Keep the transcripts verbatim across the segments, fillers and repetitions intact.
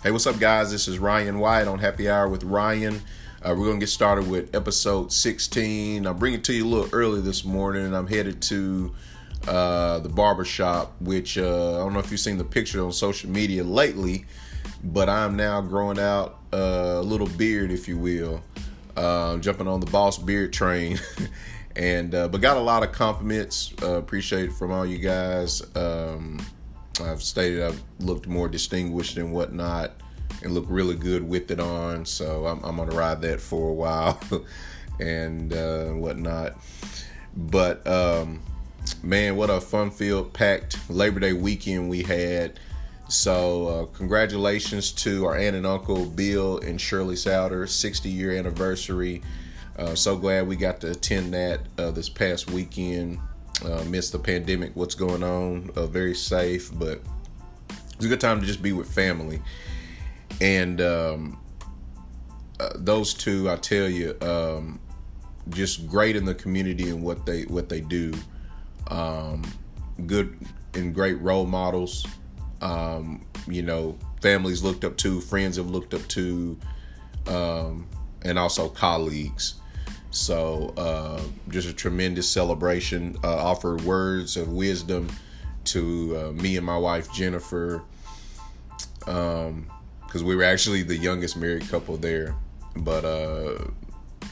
Hey, what's up, guys? This is Ryan White on Happy Hour with Ryan. Uh, we're going to get started with episode sixteen. I'm bringing it to you a little early this morning. I'm headed to uh, the barbershop, which uh, I don't know if you've seen the picture on social media lately, but I'm now growing out a little beard, if you will, uh, jumping on the boss beard train. and uh, But got a lot of compliments. Uh, appreciate it from all you guys. Um I've stated I've looked more distinguished and whatnot and look really good with it on. So I'm, I'm going to ride that for a while and uh, whatnot. But, um, man, what a fun-filled, packed Labor Day weekend we had. So uh, congratulations to our aunt and uncle, Bill and Shirley Souter, sixty-year anniversary. Uh, so glad we got to attend that uh, this past weekend. Uh, amidst the pandemic, what's going on, uh, very safe, but it's a good time to just be with family. And um, uh, those two, I tell you, um, just great in the community and what they what they do. Um, good and great role models. Um, you know, families looked up to, friends have looked up to, um, and also colleagues. So uh, just a tremendous celebration, uh, offered words of wisdom to uh, me and my wife, Jennifer, because um, we were actually the youngest married couple there. But uh,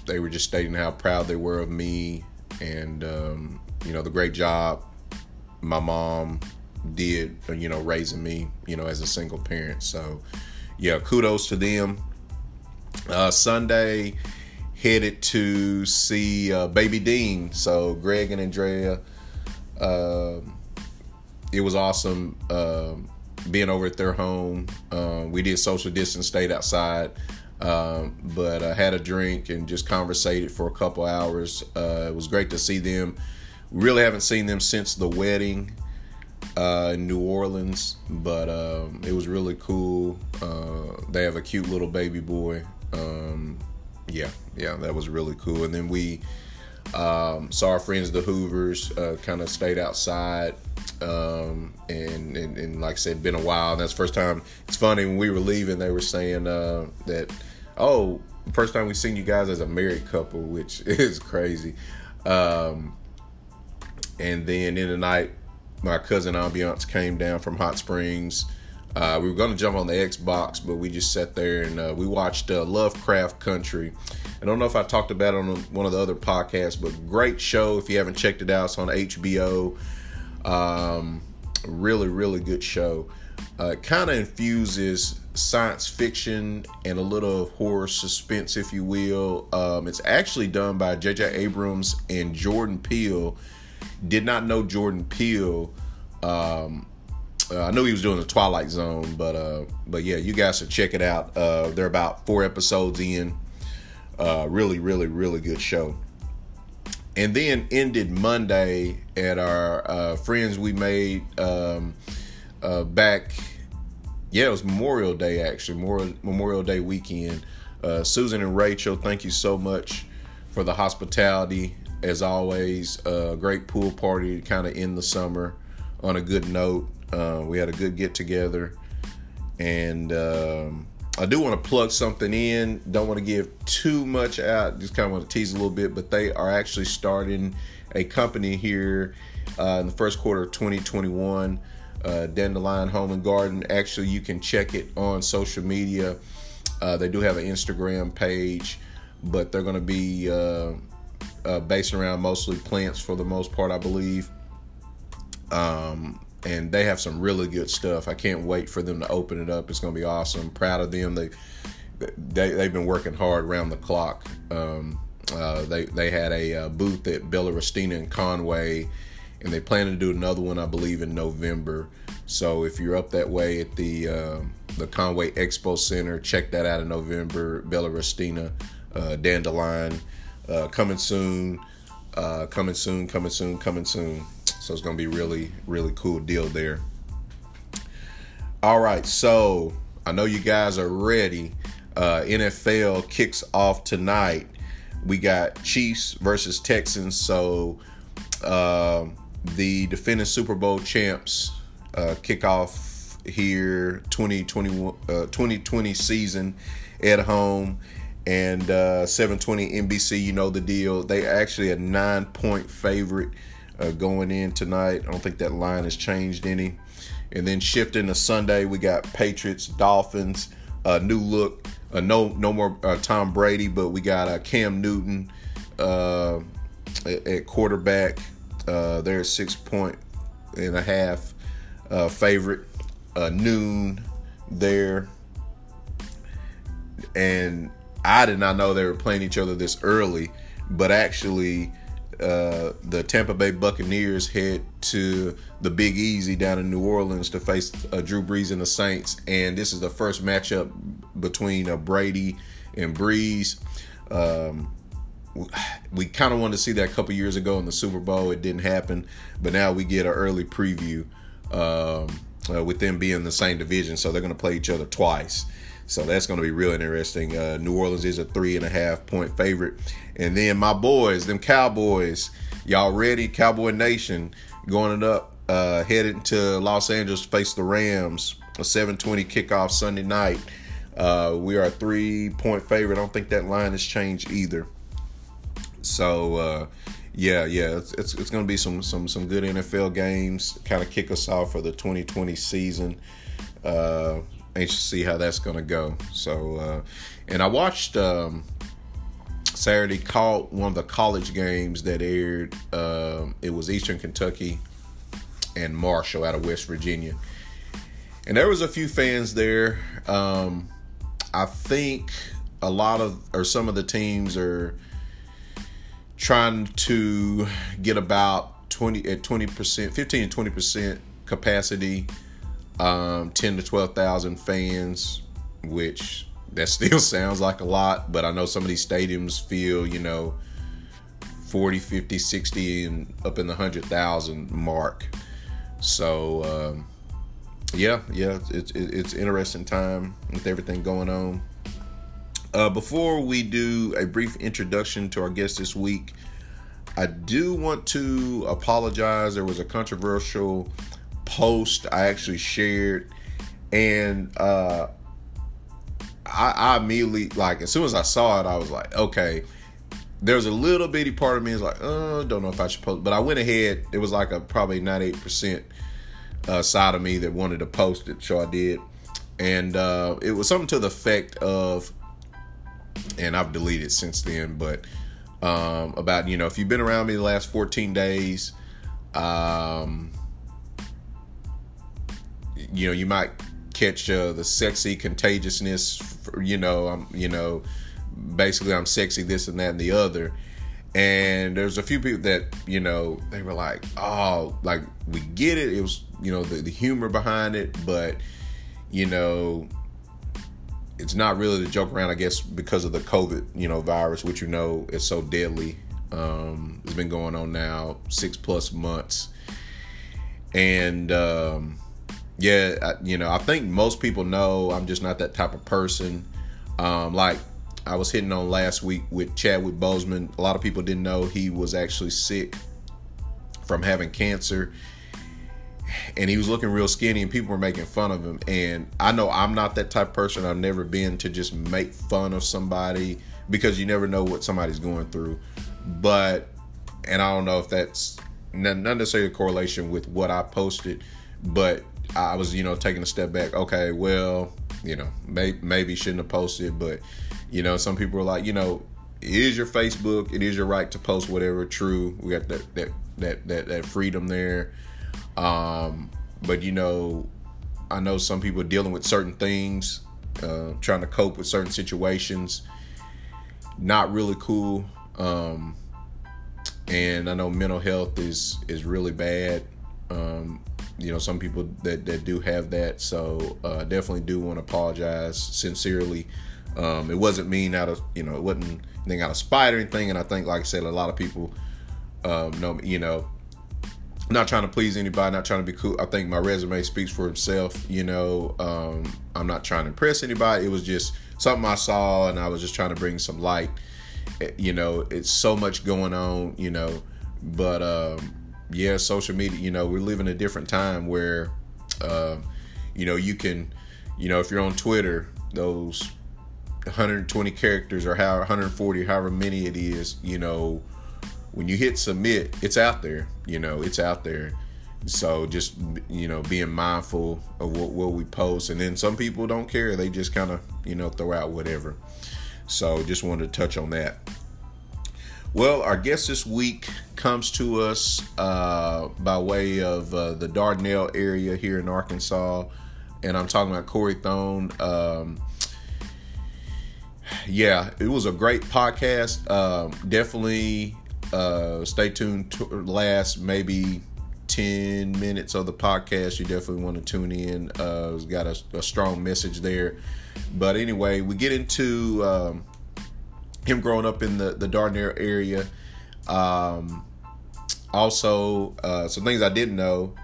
they were just stating how proud they were of me and, um, you know, the great job my mom did, you know, raising me, you know, as a single parent. So, yeah, kudos to them. Uh, Sunday, headed to see uh, Baby Dean. So Greg and Andrea, uh, it was awesome uh, being over at their home. Uh, we did social distance, stayed outside, um, but I had a drink and just conversated for a couple hours. Uh, it was great to see them. Really haven't seen them since the wedding uh, in New Orleans, but um, it was really cool. Uh, they have a cute little baby boy. Um, Yeah, yeah, that was really cool. And then we um, saw our friends, the Hoovers, uh, kind of stayed outside. Um, and, and, and like I said, been a while. And that's the first time. It's funny, when we were leaving, they were saying uh, that, oh, first time we've seen you guys as a married couple, which is crazy. Um, and then in the night, my cousin Ambiance came down from Hot Springs. Uh, we were going to jump on the Xbox, but we just sat there and uh, we watched uh, Lovecraft Country. I don't know if I talked about it on one of the other podcasts, but great show. If you haven't checked it out, it's on H B O. Um, really, really good show. Uh, it kind of infuses science fiction and a little of horror suspense, if you will. Um, it's actually done by J J. Abrams and Jordan Peele. Did not know Jordan Peele. Um... Uh, I knew he was doing the Twilight Zone, but uh, but yeah, you guys should check it out. Uh, they're about four episodes in. Uh, really, really, really good show. And then ended Monday at our uh, friends we made um, uh, back. Yeah, it was Memorial Day, actually. Memorial, Memorial Day weekend. Uh, Susan and Rachel, thank you so much for the hospitality. As always, a uh, great pool party to kind of end the summer on a good note. Uh, we had a good get together, and um, I do want to plug something in. Don't want to give too much out. Just kind of want to tease a little bit, but they are actually starting a company here uh, in the first quarter of twenty twenty-one. Uh, Dandelion Home and Garden. Actually, you can check it on social media. Uh, they do have an Instagram page, but they're going to be uh, uh, based around mostly plants for the most part, I believe. Um. And they have some really good stuff. I can't wait for them to open it up. It's going to be awesome. Proud of them. They, they, they've been working hard around the clock. Um, uh, they, they had a uh, booth at Bella Restina in Conway, and they plan to do another one, I believe, in November. So if you're up that way at the uh, the Conway Expo Center, check that out in November. Bella Restina, uh, Dandelion, uh, coming soon, uh, coming soon, coming soon, coming soon. So it's going to be really, really cool deal there. All right. So I know you guys are ready. Uh, N F L kicks off tonight. We got Chiefs versus Texans. So uh, the defending Super Bowl champs uh, kick off here twenty twenty-one, uh, twenty twenty season at home, and uh, seven twenty N B C, you know the deal. They actually a nine-point favorite uh, going in tonight. I don't think that line has changed any. And then shifting to Sunday, we got Patriots, Dolphins, uh, new look. Uh, no, no more uh, Tom Brady, but we got uh, Cam Newton uh, at, at quarterback. Uh, they're a six-point and a half uh, favorite. Uh, noon there. And I did not know they were playing each other this early, but actually uh, the Tampa Bay Buccaneers head to the Big Easy down in New Orleans to face uh, Drew Brees and the Saints. And this is the first matchup between uh, Brady and Brees. Um, we kind of wanted to see that a couple years ago in the Super Bowl. It didn't happen, but now we get an early preview um, uh, with them being in the same division. So they're going to play each other twice. So that's going to be real interesting. Uh, New Orleans is a three and a half point favorite. And then my boys, them Cowboys, y'all ready? Cowboy Nation going it up, uh, headed to Los Angeles to face the Rams. A seven twenty kickoff Sunday night. Uh, we are a three point favorite. I don't think that line has changed either. So uh, yeah, yeah, it's it's, it's going to be some some some good N F L games. Kind of kick us off for the twenty twenty season. Uh, Anxious to see how that's going to go. So, uh, and I watched um, Saturday call, one of the college games that aired. Um, it was Eastern Kentucky and Marshall out of West Virginia. And there was a few fans there. Um, I think a lot of, or some of the teams are trying to get about twenty at twenty percent, fifteen to twenty percent capacity. Um, ten to twelve thousand fans, which that still sounds like a lot, but I know some of these stadiums feel, you know, forty, fifty, sixty, and up in the one hundred thousand mark. So, um, yeah, yeah, it's it, it's interesting time with everything going on. Uh, before we do a brief introduction to our guest this week, I do want to apologize. There was a controversial post I actually shared, and uh I, I immediately, like, as soon as I saw it, I was like, okay, there's a little bitty part of me is like, oh, don't know if I should post, but I went ahead. It was like a probably ninety-eight percent uh, side of me that wanted to post it, so I did. And uh it was something to the effect of, and I've deleted since then, but um about, you know, if you've been around me the last fourteen days, um you know, you might catch uh, the sexy contagiousness, for, you know, I'm, you know, basically I'm sexy, this and that and the other. And there's a few people that, you know, they were like, oh, like, we get it. It was, you know, the, the humor behind it, but, you know, it's not really the joke around, I guess, because of the COVID, you know, virus, which, you know, is so deadly. Um, it's been going on now six plus months. And, um, yeah, you know, I think most people know I'm just not that type of person. Um, like I was hitting on last week with Chadwick Boseman. A lot of people didn't know he was actually sick from having cancer, and he was looking real skinny, and people were making fun of him. And I know I'm not that type of person. I've never been to just make fun of somebody, because you never know what somebody's going through. But, and I don't know if that's not necessarily a correlation with what I posted, but I was, you know, taking a step back. Okay, well, you know, may, maybe shouldn't have posted, but, you know, some people are like, you know, it is your Facebook. It is your right to post whatever. True, we got that that that that, that freedom there. Um, but, you know, I know some people are dealing with certain things, uh, trying to cope with certain situations. Not really cool. Um, and I know mental health is is really bad. Um, you know, some people that, that do have that. So, uh, definitely do want to apologize sincerely. Um, it wasn't mean out of, you know, it wasn't anything out of spite or anything. And I think, like I said, a lot of people, um, know, you know, not trying to please anybody, not trying to be cool. I think my resume speaks for itself. You know, um, I'm not trying to impress anybody. It was just something I saw, and I was just trying to bring some light. You know, it's so much going on, you know, but, um, yeah, social media, you know, we live in a different time where, uh, You know, you can, you know, if you're on Twitter, those one hundred twenty characters or however, one hundred forty, however many it is, you know, when you hit submit, it's out there, you know, it's out there. So just, you know, being mindful of what, what we post. And then some people don't care. They just kind of, you know, throw out whatever. So just wanted to touch on that. Well, our guest this week comes to us uh, by way of uh, the Dardanelle area here in Arkansas. And I'm talking about Corey Thone. Um, yeah, it was a great podcast. Um, definitely uh, stay tuned to last maybe ten minutes of the podcast. You definitely want to tune in. Uh, it's got a, a strong message there. But anyway, we get into um, him growing up in the, the Dardanelle area. Um, also, uh, some things I didn't know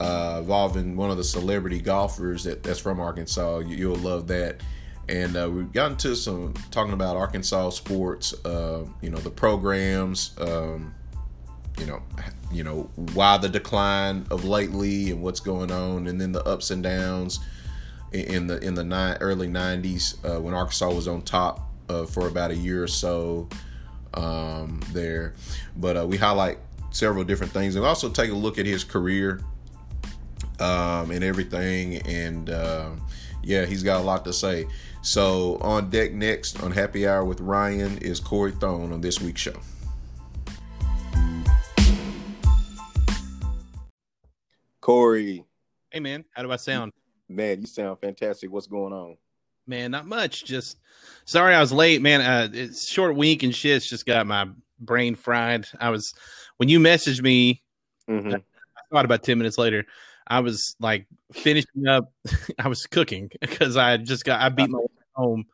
uh, involving one of the celebrity golfers that, that's from Arkansas. You, you'll love that. And uh, we've gotten to some talking about Arkansas sports, uh, you know, the programs, um, you know, you know, why the decline of lately and what's going on, and then the ups and downs in the in the ni- early nineties uh, when Arkansas was on top uh, for about a year or so um, there. But uh, we highlight several different things, and also take a look at his career um, and everything. And uh, yeah, he's got a lot to say. So on deck next on Happy Hour with Ryan is Corey Thone on this week's show. Corey. Hey, man. How do I sound? Man, you sound fantastic. What's going on? Man, not much. Just sorry I was late, man. Uh, it's short week and shit's just got my brain fried. I was when you messaged me, mm-hmm. I, I thought about ten minutes later. I was like finishing up. I was cooking because I just got I beat my wife home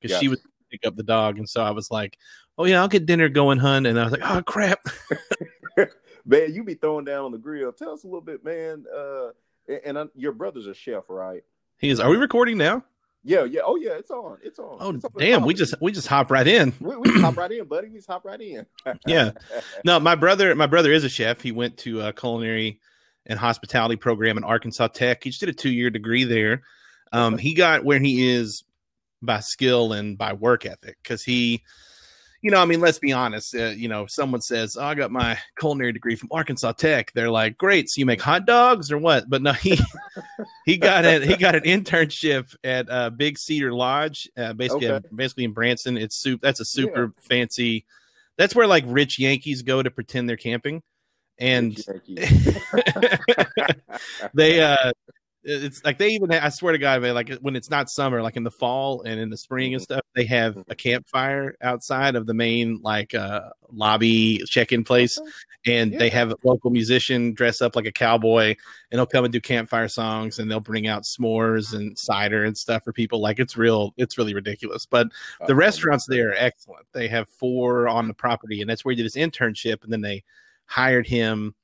because yeah. she was gonna pick up the dog, and so I was like, "Oh yeah, I'll get dinner going, hun." And I was like, "Oh crap." Man, you be throwing down on the grill. Tell us a little bit, man. Uh, and I, your brother's a chef, right? He is. Are we recording now? Yeah, yeah. Oh, yeah. It's on. It's on. Oh, it's damn. We just we just hop right in. We, we hop right in, buddy. We just hop right in. Yeah. No, my brother. My brother is a chef. He went to a culinary and hospitality program in Arkansas Tech. He just did a two-year degree there. Um, he got where he is by skill and by work ethic because he. You know, I mean, let's be honest. Uh, you know, if someone says, oh, I got my culinary degree from Arkansas Tech, they're like, great. So you make hot dogs or what? But no, he he got it. He got an internship at uh, Big Cedar Lodge, uh, basically, okay. uh, basically in Branson. It's super. That's a super yeah. fancy. That's where like rich Yankees go to pretend they're camping, and they. Uh, It's like they even, I swear to God, man, like when it's not summer, like in the fall and in the spring and stuff, they have a campfire outside of the main like uh, lobby check-in place. And yeah. they have a local musician dress up like a cowboy and they'll come and do campfire songs and they'll bring out s'mores and cider and stuff for people. Like it's real, it's really ridiculous. But the restaurants there are excellent. They have four on the property and that's where he did his internship. And then they hired him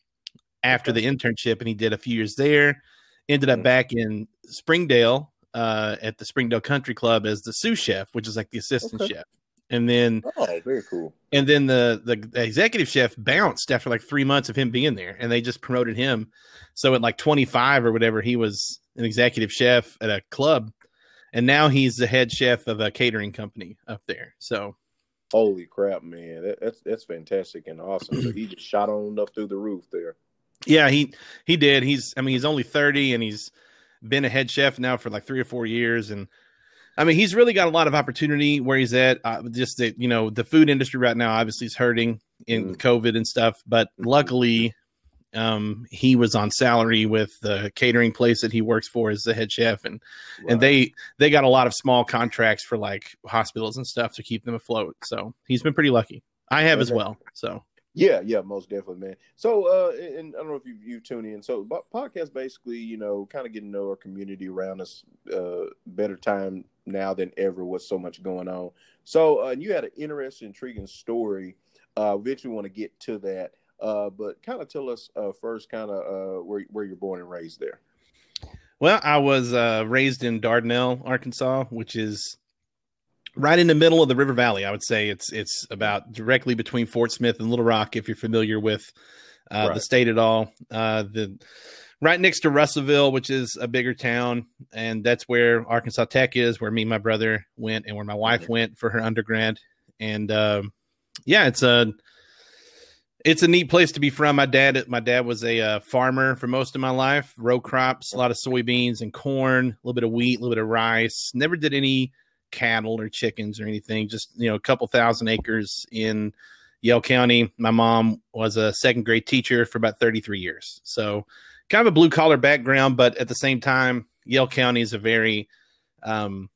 after the internship and he did a few years there. Ended up back in Springdale uh, at the Springdale Country Club as the sous chef, which is like the assistant okay. chef. And then, oh, very cool. And then the, the the executive chef bounced after like three months of him being there, and they just promoted him. So at like twenty-five or whatever, he was an executive chef at a club, and now he's the head chef of a catering company up there. So, holy crap, man, that, that's that's fantastic and awesome. So he just shot on up through the roof there. Yeah, he he did. He's I mean, he's only thirty and he's been a head chef now for like three or four years. And I mean, he's really got a lot of opportunity where he's at. Uh, just that, you know, the food industry right now obviously is hurting in mm. COVID and stuff. But luckily, um, he was on salary with the catering place that he works for as the head chef. And wow. and they they got a lot of small contracts for like hospitals and stuff to keep them afloat. So he's been pretty lucky. I have okay. as well. So. Yeah, yeah, most definitely, man. So, uh, and I don't know if you you tune in. So, podcast basically, you know, kind of getting to know our community around us. Uh, better time now than ever with so much going on. So, uh, you had an interesting, intriguing story. Uh, we actually want to get to that. Uh, but kind of tell us uh, first, kind of uh, where where you're born and raised there. Well, I was uh, raised in Dardanelle, Arkansas, which is. Right in the middle of the River Valley, I would say it's it's about directly between Fort Smith and Little Rock, if you're familiar with uh, right. the state at all. Uh, the right next to Russellville, which is a bigger town, and that's where Arkansas Tech is, where me and my brother went and where my wife went for her undergrad. And um, yeah, it's a it's a neat place to be from. My dad, my dad was a uh, farmer for most of my life, row crops, a lot of soybeans and corn, a little bit of wheat, a little bit of rice. Never did any cattle or chickens or anything. Just, you know, a couple thousand acres in Yell County. My mom was a second grade teacher for about thirty-three years. So kind of a blue collar background, but at the same time, Yell County is a very, um,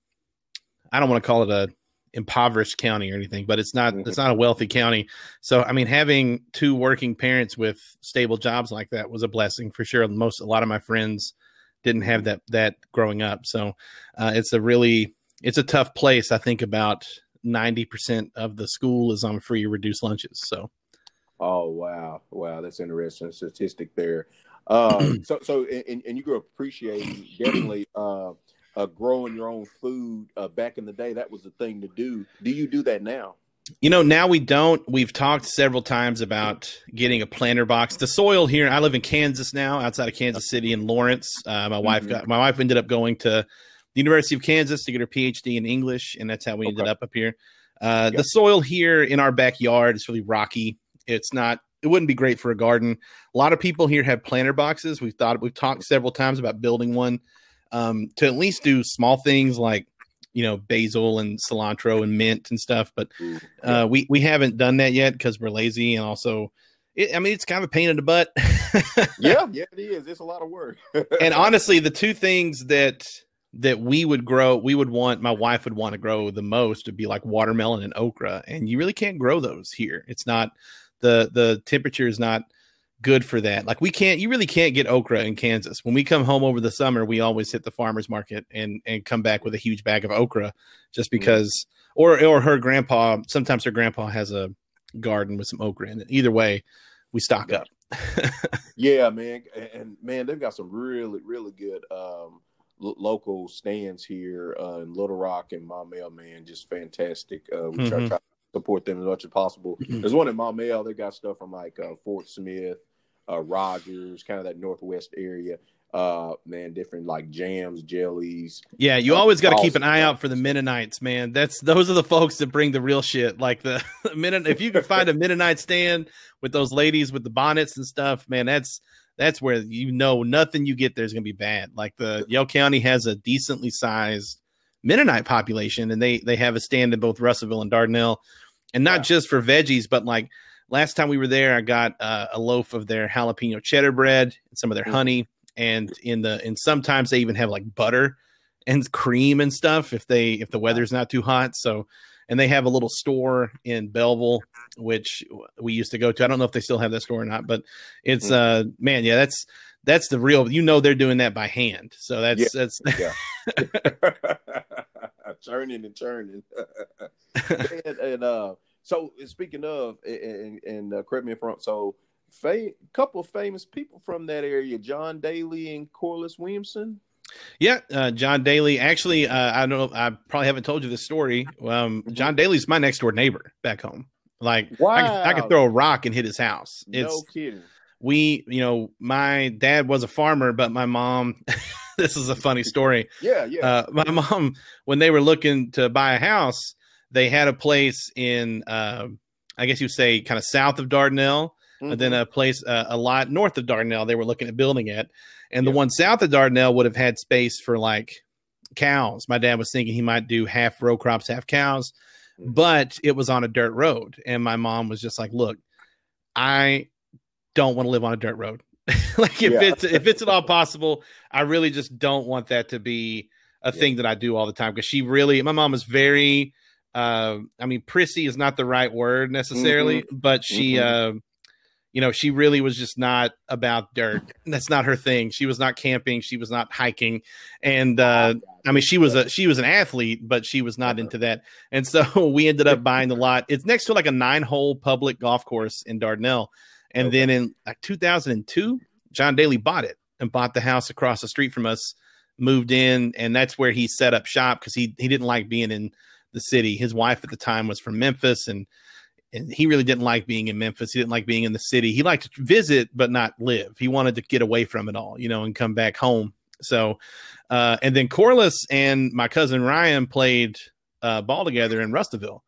I don't want to call it a impoverished county or anything, but it's not, mm-hmm. it's not a wealthy county. So, I mean, having two working parents with stable jobs like that was a blessing for sure. Most, a lot of my friends didn't have that, that growing up. So uh, it's a really, it's a tough place. I think about ninety percent of the school is on free or reduced lunches. So. Oh, wow. Wow. That's an interesting statistic there. Uh, so, so, and, and you grew up appreciating definitely, uh, uh, growing your own food, uh, back in the day, that was the thing to do. Do you do that now? You know, now we don't. We've talked several times about getting a planter box. The soil here, I live in Kansas now, outside of Kansas City in Lawrence. Uh, my mm-hmm. wife got, my wife ended up going to the University of Kansas to get her PhD in English. And that's how we okay. ended up up here. Uh, yep. The soil here in our backyard is really rocky. It's not, it wouldn't be great for a garden. A lot of people here have planter boxes. We've thought, we've talked several times about building one, um, to at least do small things like, you know, basil and cilantro and mint and stuff. But uh, we, we haven't done that yet because we're lazy. And also, it, I mean, it's kind of a pain in the butt. yeah, yeah, it is. It's a lot of work. And honestly, the two things that, that we would grow, we would want, my wife would want to grow the most would be like watermelon and okra. And you really can't grow those here. It's not, the the temperature is not good for that. Like we can't, you really can't get okra in Kansas. When we come home over the summer, we always hit the farmer's market and, and come back with a huge bag of okra just because, or, or her grandpa, sometimes her grandpa has a garden with some okra in it. Either way, we stock up. Yeah, man. And man, they've got some really, really good, um, local stands here uh, in Little Rock and Maumelle, man, just fantastic. Uh, we mm-hmm. try, try to support them as much as possible. Mm-hmm. There's one in Maumelle. They got stuff from like uh, Fort Smith, uh, Rogers, kind of that northwest area. Uh, man, different like jams, jellies. Yeah, you always got to keep an eye out for the Mennonites, man. That's those are the folks that bring the real shit. Like the Mennonite. If you can find a Mennonite stand with those ladies with the bonnets and stuff, man, that's. That's where you know nothing you get there is going to be bad. Like the Yell County has a decently sized Mennonite population, and they they have a stand in both Russellville and Dardanelle, and not wow. just for veggies, but like last time we were there, I got uh, a loaf of their jalapeno cheddar bread and some of their mm-hmm. honey, and in the and sometimes they even have like butter and cream and stuff if they if the weather's not too hot. So. And they have a little store in Belleville, which we used to go to. I don't know if they still have that store or not, but it's uh man, yeah, that's that's the real. You know, they're doing that by hand, so that's yeah. that's yeah. churning and churning. and, and uh, so speaking of, and, and uh, correct me if I'm wrong. So, a fa- couple of famous people from that area: John Daly and Corliss Williamson. Yeah, uh, John Daly. Actually, uh, I don't know. I probably haven't told you this story. Um, John Daly's my next door neighbor back home. Like, wow. I, could, I could throw a rock and hit his house. It's, no kidding. We, you know, my dad was a farmer, but my mom. This is a funny story. Yeah, yeah. Uh, my mom, when they were looking to buy a house, they had a place in, uh, I guess you would say, kind of south of Dardanelle, mm-hmm. and then a place uh, a lot north of Dardanelle. They were looking at building at. And the yeah. one south of Dardanelle would have had space for like cows. My dad was thinking he might do half row crops, half cows, but it was on a dirt road. And my mom was just like, look, I don't want to live on a dirt road. Like if yeah. it's, if it's at all possible, I really just don't want that to be a yeah. thing that I do all the time. Cause she really, my mom was very, uh, I mean, prissy is not the right word necessarily, mm-hmm. but she, mm-hmm. uh, you know, she really was just not about dirt. That's not her thing. She was not camping. She was not hiking. And uh, I mean, she was a she was an athlete, but she was not into that. And so we ended up buying the lot. It's next to like a nine hole public golf course in Dardanelle. And okay. then in like two thousand two, John Daly bought it and bought the house across the street from us, moved in. And that's where he set up shop because he, he didn't like being in the city. His wife at the time was from Memphis and and he really didn't like being in Memphis. He didn't like being in the city. He liked to visit, but not live. He wanted to get away from it all, you know, and come back home. So, uh, and then Corliss and my cousin Ryan played uh, ball together in Russellville.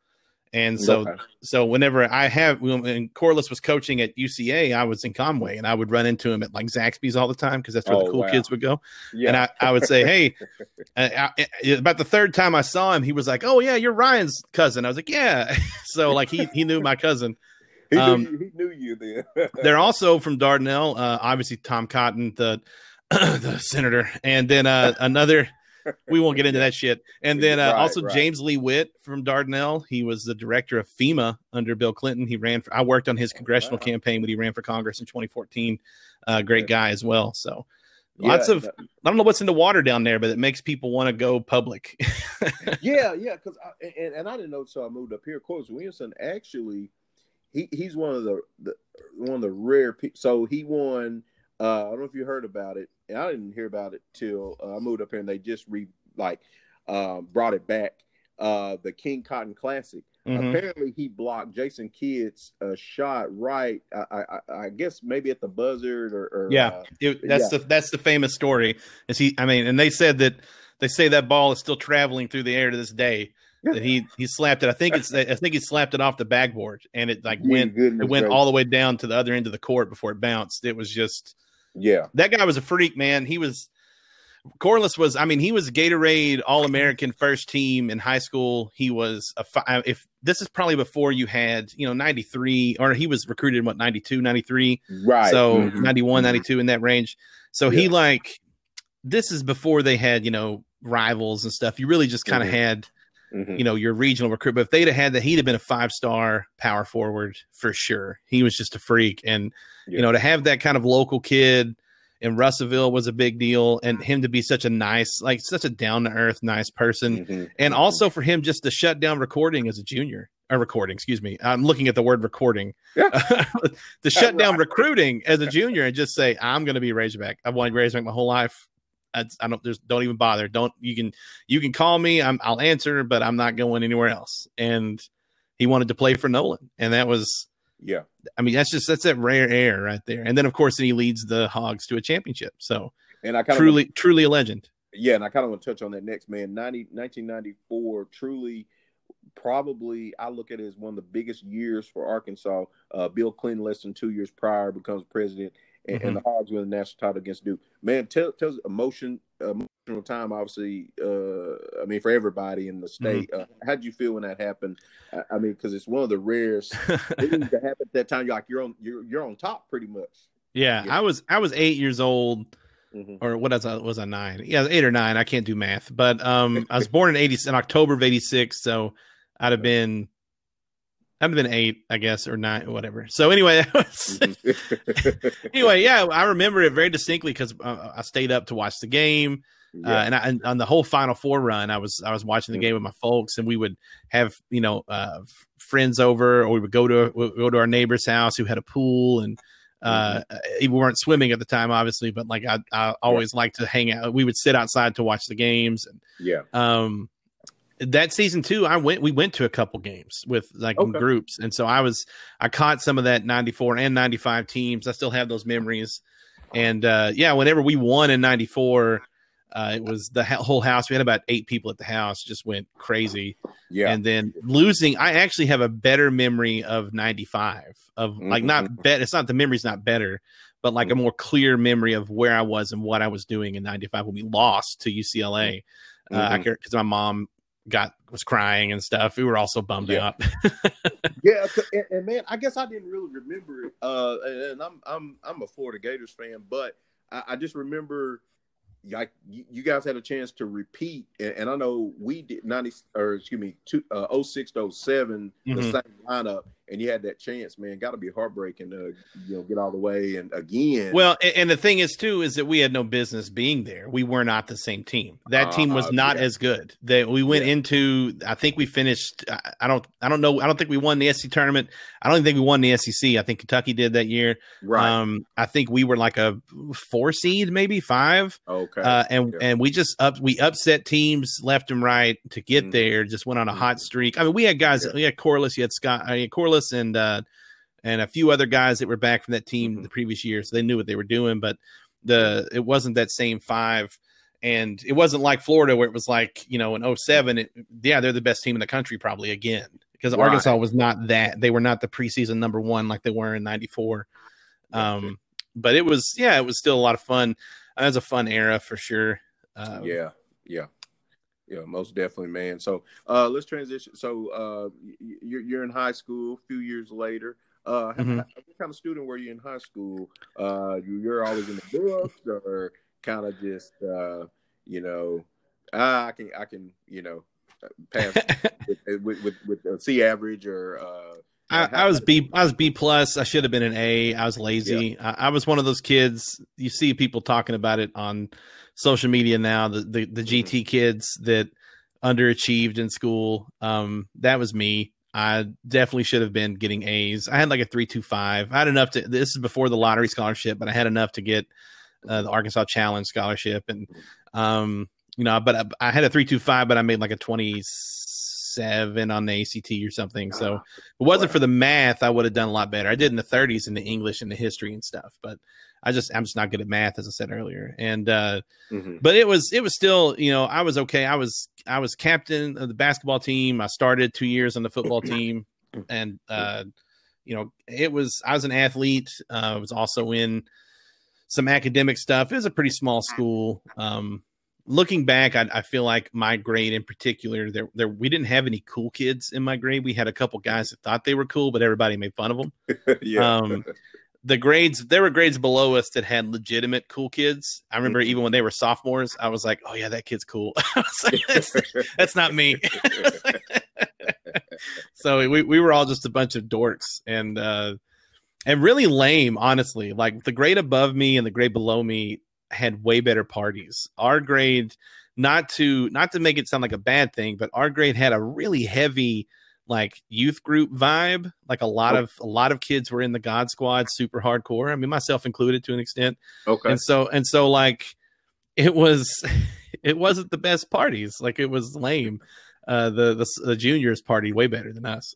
And so, okay. so whenever I have, when Corliss was coaching at U C A, I was in Conway, and I would run into him at like Zaxby's all the time because that's where oh, the cool wow. kids would go. Yeah. And I, I would say, hey, I, I, about the third time I saw him, he was like, oh, yeah, you're Ryan's cousin. I was like, yeah. So, like, he, he knew my cousin. he, um, knew, he knew you then. They're also from Dardanelle, uh, obviously Tom Cotton, the, the senator, and then uh, another – we won't get into that shit. And then uh, right, also right. James Lee Witt from Dardanelle. He was the director of FEMA under Bill Clinton. He ran for, I worked on his congressional wow. campaign when he ran for Congress in twenty fourteen. Uh, great guy as well. So yeah, lots of, that, I don't know what's in the water down there, but it makes people want to go public. yeah. Yeah. Cause I, and, and I didn't know until I moved up here. Corliss Williamson, actually, he, he's one of the, the, one of the rare people. So he won, uh, I don't know if you heard about it. And I didn't hear about it till uh, I moved up here, and they just re like uh, brought it back. Uh, the King Cotton Classic. Mm-hmm. Apparently, he blocked Jason Kidd's uh, shot right. I, I, I guess maybe at the buzzard or, or yeah. Uh, it, that's yeah. the that's the famous story. Is he? I mean, and they said that they say that ball is still traveling through the air to this day. That he he slapped it. I think it's I think he slapped it off the backboard, and it like yeah, went it went all the way down to the other end of the court before it bounced. It was just. Yeah, that guy was a freak, man. He was Corliss was. I mean, he was Gatorade All-American first team in high school. He was a five, if this is probably before you had, you know, ninety-three, or he was recruited in what, ninety-two, ninety-three, right? So mm-hmm. ninety-one, ninety-two in that range. So yeah. he like this is before they had, you know, rivals and stuff. You really just kind of mm-hmm. had, mm-hmm. you know, your regional recruit. But if they'd have had that, he'd have been a five-star power forward for sure. He was just a freak. And, yeah. you know, to have that kind of local kid in Russellville was a big deal. And him to be such a nice, like such a down-to-earth, nice person. Mm-hmm. And mm-hmm. also for him just to shut down recording as a junior. Or recording, excuse me. I'm looking at the word recording. Yeah. to shut right. down recruiting as a junior and just say, I'm going to be a Razorback. I've wanted Razorback my whole life. I, I don't. There's. Don't even bother. Don't. You can. You can call me. I'm, I'll answer, but I'm not going anywhere else. And he wanted to play for Nolan, and that was. Yeah. I mean, that's just that's that rare air right there. And then of course, he leads the Hogs to a championship. So. And I kind truly, of, truly a legend. Yeah, and I kind of want to touch on that next, man. nineteen ninety-four, truly, probably I look at it as one of the biggest years for Arkansas. Uh, Bill Clinton, less than two years prior, becomes president. And, mm-hmm. and the Hogs win the national title against Duke. Man, tell tells emotion, emotional time. Obviously, uh, I mean for everybody in the state. Mm-hmm. Uh, how did you feel when that happened? I, I mean, because it's one of the rarest things that happened at that time. You're like you're on you're you're on top pretty much. Yeah, yeah. I was I was eight years old, mm-hmm. or what was I, was I nine? Yeah, I was eight or nine. I can't do math, but um, I was born in eighty in October of eighty-six, so I'd have been. I'd have been eight, I guess, or nine, or whatever. So anyway, that was anyway, yeah, I remember it very distinctly because uh, I stayed up to watch the game, yeah. uh, and, I, and on the whole Final Four run, I was I was watching the mm-hmm. game with my folks, and we would have you know uh, friends over, or we would go to would go to our neighbor's house who had a pool, and uh, mm-hmm. we weren't swimming at the time, obviously, but like I I always yeah. liked to hang out. We would sit outside to watch the games, and yeah. Um, that season too, I went. We went to a couple games with like okay. groups, and so I was. I caught some of that ninety-four and ninety-five teams. I still have those memories, and uh, yeah, whenever we won in ninety-four, uh, it was the whole house. We had about eight people at the house, just went crazy. Yeah, and then losing. I actually have a better memory of ninety-five. Of like mm-hmm. not bet. It's not the memory's not better, but like mm-hmm. a more clear memory of where I was and what I was doing in ninety-five when we lost to U C L A. Mm-hmm. Uh, I care because my mom. Got was crying and stuff. We were also bummed yeah. out. yeah, and, and man, I guess I didn't really remember it. Uh, and I'm I'm I'm a Florida Gators fan, but I, I just remember like you guys had a chance to repeat, and, and I know we did ninety or excuse me, two uh, oh six to oh seven mm-hmm. the same lineup, and you had that chance, man. Got to be heartbreaking to you know get all the way and again. Well, and, and the thing is too is that we had no business being there. We were not the same team. That uh, team was not yeah. as good. That we went yeah. into. I think we finished. I don't. I don't know. I don't think we won the S E C tournament. I don't even think we won the S E C. I think Kentucky did that year. Right. Um. I think we were like a four seed, maybe five. Okay. Uh, and yeah. and we just up we upset teams left and right to get mm-hmm. there. Just went on a hot streak. I mean, we had guys. Yeah. We had Corliss. You had Scott. I mean, Corliss Corliss and uh, and a few other guys that were back from that team the previous year, so they knew what they were doing. But the it wasn't that same five, and it wasn't like Florida where it was like, you know, in oh seven, it, yeah, they're the best team in the country probably again, because right. Arkansas was not that. They were not the preseason number one like they were in ninety-four. Um, but it was, yeah, it was still a lot of fun. That was a fun era for sure. Um, yeah, yeah. Yeah, most definitely, man. So uh, let's transition. So uh, you're, you're in high school a few years later. Uh, mm-hmm. What kind of student were you in high school? Uh, you're always in the books, or kind of just, uh, you know, I can, I can, you know, pass with, with with a C average or. Uh, I, I was B. I was B plus. I should have been an A. I was lazy. Yeah. I, I was one of those kids. You see people talking about it on social media now. The the, the G T mm-hmm. kids that underachieved in school. Um, that was me. I definitely should have been getting A's. I had like a three two five. I had enough to. This is before the lottery scholarship, but I had enough to get uh, the Arkansas Challenge scholarship, and um, you know, but I, I had a three two five, but I made like a twenty seven on the A C T or something. So if it wasn't for the math, I would have done a lot better. I did in the thirties in the English and the history and stuff, but I just, I'm just not good at math, as I said earlier. And, uh, mm-hmm. but it was, it was still, you know, I was okay. I was, I was captain of the basketball team. I started two years on the football team, and, uh, you know, it was, I was an athlete. Uh, I was also in some academic stuff. It was a pretty small school. Um, Looking back, I, I feel like my grade in particular, there, there, we didn't have any cool kids in my grade. We had a couple guys that thought they were cool, but everybody made fun of them. yeah. um, the grades, there were grades below us that had legitimate cool kids. I remember even when they were sophomores, I was like, "Oh yeah, that kid's cool." I was like, that's, that's not me. So we we were all just a bunch of dorks and uh, and really lame, honestly. Like the grade above me and the grade below me had way better parties. Our grade, not to not to make it sound like a bad thing, but our grade had a really heavy like youth group vibe. Like a lot oh. of a lot of kids were in the God Squad, super hardcore. I mean, myself included to an extent. Okay. And so and so like it was it wasn't the best parties. Like it was lame. Uh the the, the juniors party way better than us.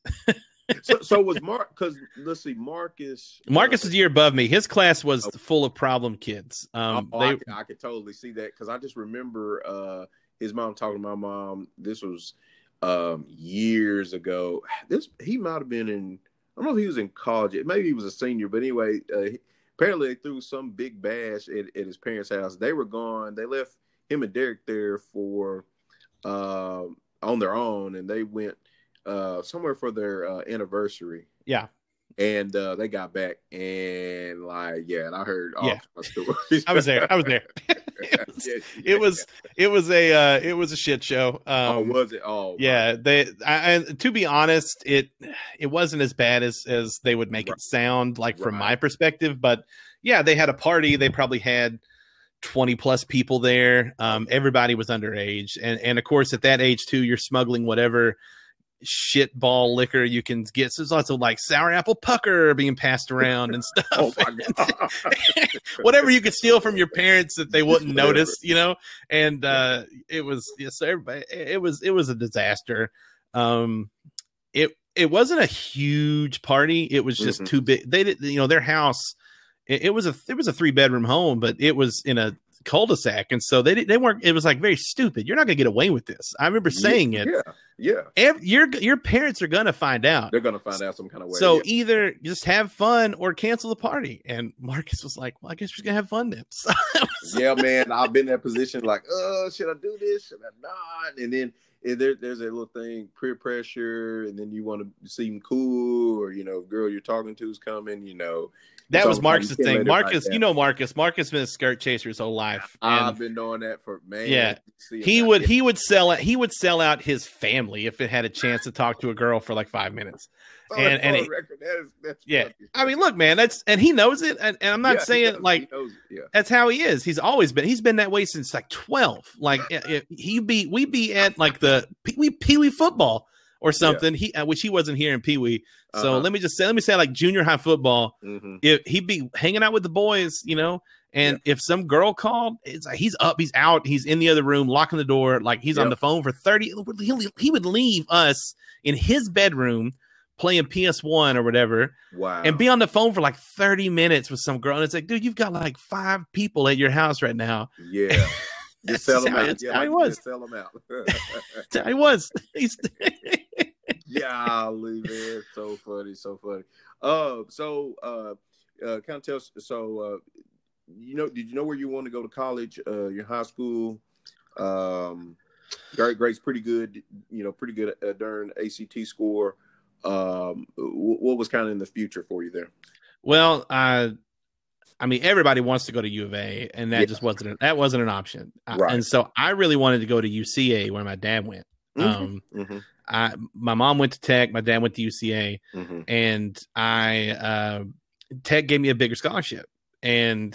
so, so was Mark, because let's see, Marcus. Marcus was a year above me. His class was okay. full of problem kids. Um, oh, they, I, can, I can totally see that, because I just remember uh, his mom talking to my mom. This was um, years ago. This he might have been in, I don't know if he was in college. Maybe he was a senior, but anyway, uh, he, apparently they threw some big bash at, at his parents' house. They were gone. They left him and Derek there for uh, on their own, and they went Uh, somewhere for their uh, anniversary. Yeah. And uh, they got back and like, yeah, and I heard all yeah. my stories. I was there. I was there. it, was, yeah, yeah. it was, it was a, uh, it was a shit show. Um, oh, was it? Oh, yeah. Right. They, I, I, to be honest, it, it wasn't as bad as, as they would make right. it sound like right. from my perspective, but yeah, they had a party. They probably had twenty plus people there. Um, everybody was underage. And, and of course at that age too, you're smuggling whatever shit ball liquor you can get, so there's lots of like sour apple pucker being passed around and stuff. Oh my God. Whatever you could steal from your parents that they wouldn't notice, you know. And uh it was yes everybody it was it was a disaster. um it it wasn't a huge party, it was just mm-hmm. too big. They didn't, you know, their house, it, it was a it was a three bedroom home, but it was in a cul-de-sac, and so they they weren't. It was like very stupid. You're not gonna get away with this. I remember saying yeah, it. Yeah, yeah. Every, your your parents are gonna find out. They're gonna find out some kind of way. So yeah. either just have fun or cancel the party. And Marcus was like, "Well, I guess we're gonna have fun then." So yeah, man. I've been in that position. Like, oh, should I do this? Should I not? And then and there there's a little thing, peer pressure, and then you want to seem cool, or you know, girl you're talking to is coming, you know. That so was Marcus's thing. Marcus, like you know, Marcus. Marcus has been a skirt chaser his whole life. And I've been doing that for man. Yeah, he would he would sell out. He would sell out his family if it had a chance to talk to a girl for like five minutes. Oh, and and it, that is, that's yeah, funny. I mean, look, man, that's and he knows it. And, and I'm not yeah, saying knows, like yeah. that's how he is. He's always been. He's been that way since like twelve. Like he be we be at like the we Pee Wee football or something, yeah. he which he wasn't here in Pee Wee. So uh-huh. let me just say, let me say like junior high football, mm-hmm. if he'd be hanging out with the boys, you know, and yeah. if some girl called, it's like he's up, he's out, he's in the other room, locking the door, like he's yep. on the phone for thirty. He he would leave us in his bedroom, playing P S one or whatever. Wow. And be on the phone for like thirty minutes with some girl. And it's like, dude, you've got like five people at your house right now. Yeah. Just sell them out. Yeah, he was. Sell them out. He was. Yeah, man. So funny. So funny. Uh, so, uh, uh, kind of tell us, so, uh, you know, did you know where you want to go to college? Uh, your high school, um, grade grades pretty good, you know, pretty good uh, during A C T score. Um, w- what was kind of in the future for you there? Well, uh, I mean, everybody wants to go to U of A, and that yeah. just wasn't a, that wasn't an option. Right. I, and so I really wanted to go to U C A, where my dad went. Mm-hmm. Um, mm-hmm. I, my mom went to Tech, my dad went to U C A, mm-hmm. and I uh, Tech gave me a bigger scholarship, and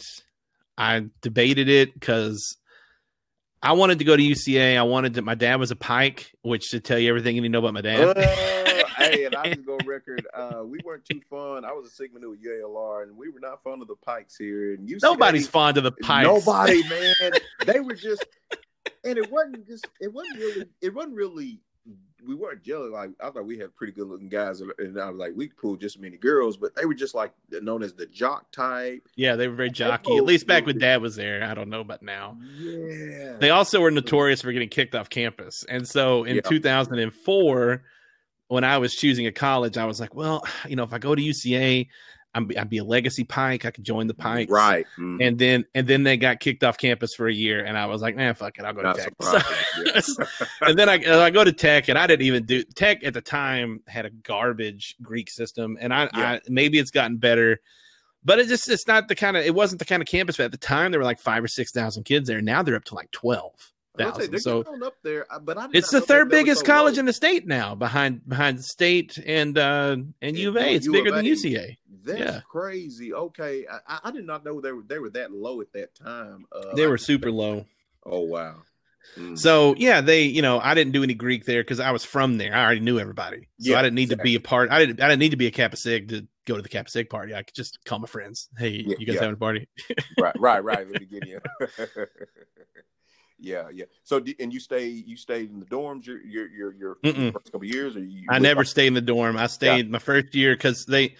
I debated it because I wanted to go to U C A. I wanted to. My dad was a Pike, which to tell you everything you need to know about my dad. Uh, hey, and I can go record. Uh, we weren't too fond. I was a Sigma Nu at U A L R, and we were not fond of the Pikes here. And U C A, nobody's fond of the Pikes. Nobody, man. They were just, and it wasn't just. It wasn't really. It wasn't really. We weren't jealous. Like, I thought we had pretty good looking guys, and I was like, we pulled just as many girls, but they were just like known as the jock type. Yeah, they were very jockey. At least back when Dad was there. I don't know about now. Yeah. They also were notorious for getting kicked off campus. And so in yeah. two thousand four, when I was choosing a college, I was like, well, you know, if I go to U C A, I'm, I'd be a legacy Pike. I could join the Pikes. Right. Mm-hmm. And then and then they got kicked off campus for a year, and I was like, man, fuck it. I'll go Not to Tech. So, yes. And then I, I go to Tech, and I didn't even do – Tech at the time had a garbage Greek system, and I, yeah. I maybe it's gotten better. But it just it's not the kind of – it wasn't the kind of campus. But at the time, there were like five or six thousand kids there. Now they're up to like twelve thousand. So up there, but I it's the third biggest so college low. in the state now, behind behind State and uh, and U of A. It's U bigger than U C A. That's yeah. crazy. Okay, I, I did not know they were they were that low at that time. Uh, they were super low. Oh wow. Mm. So yeah, they you know I didn't do any Greek there because I was from there. I already knew everybody, so yeah, I didn't need exactly. to be a part. I didn't I didn't need to be a Kappa Sig to go to the Kappa Sig party. I could just call my friends. Hey, yeah, you guys yeah. having a party? right, right, right. Let me get you. Yeah, yeah. So, and you stayed you stayed in the dorms your your your, your first couple of years, or you? I never like, stayed in the dorm. I stayed yeah. my first year because they,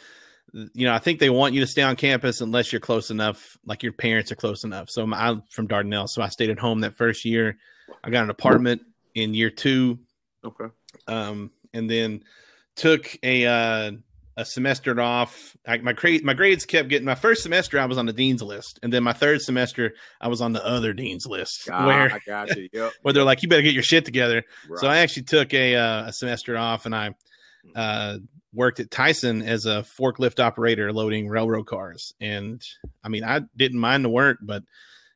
you know, I think they want you to stay on campus unless you're close enough, like your parents are close enough. So my, I'm from Dardanelle, so I stayed at home that first year. I got an apartment in year two. Okay. Um, and then took a uh, a semester off. I, my grade my grades kept getting. My first semester I was on the dean's list, and then my third semester I was on the other dean's list. God, where I got you. Yep. Where they're like, you better get your shit together. Right. So I actually took a uh, a semester off, and I uh, worked at Tyson as a forklift operator loading railroad cars. And I mean, I didn't mind the work, but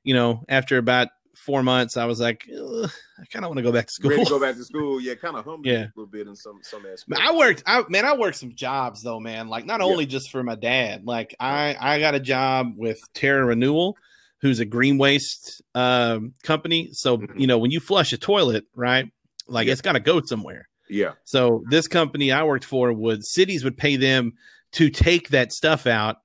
you know, after about four months, I was like, I kind of want to go back to school. Ready to go back to school, yeah, kind of humble yeah. a little bit in some some aspects. I worked, I, man, I worked some jobs though, man. Like not only yeah. just for my dad, like I I got a job with Terra Renewal, who's a green waste um, company. So mm-hmm. you know, when you flush a toilet, right, like yeah. it's got to go somewhere. Yeah. So this company I worked for would cities would pay them to take that stuff out.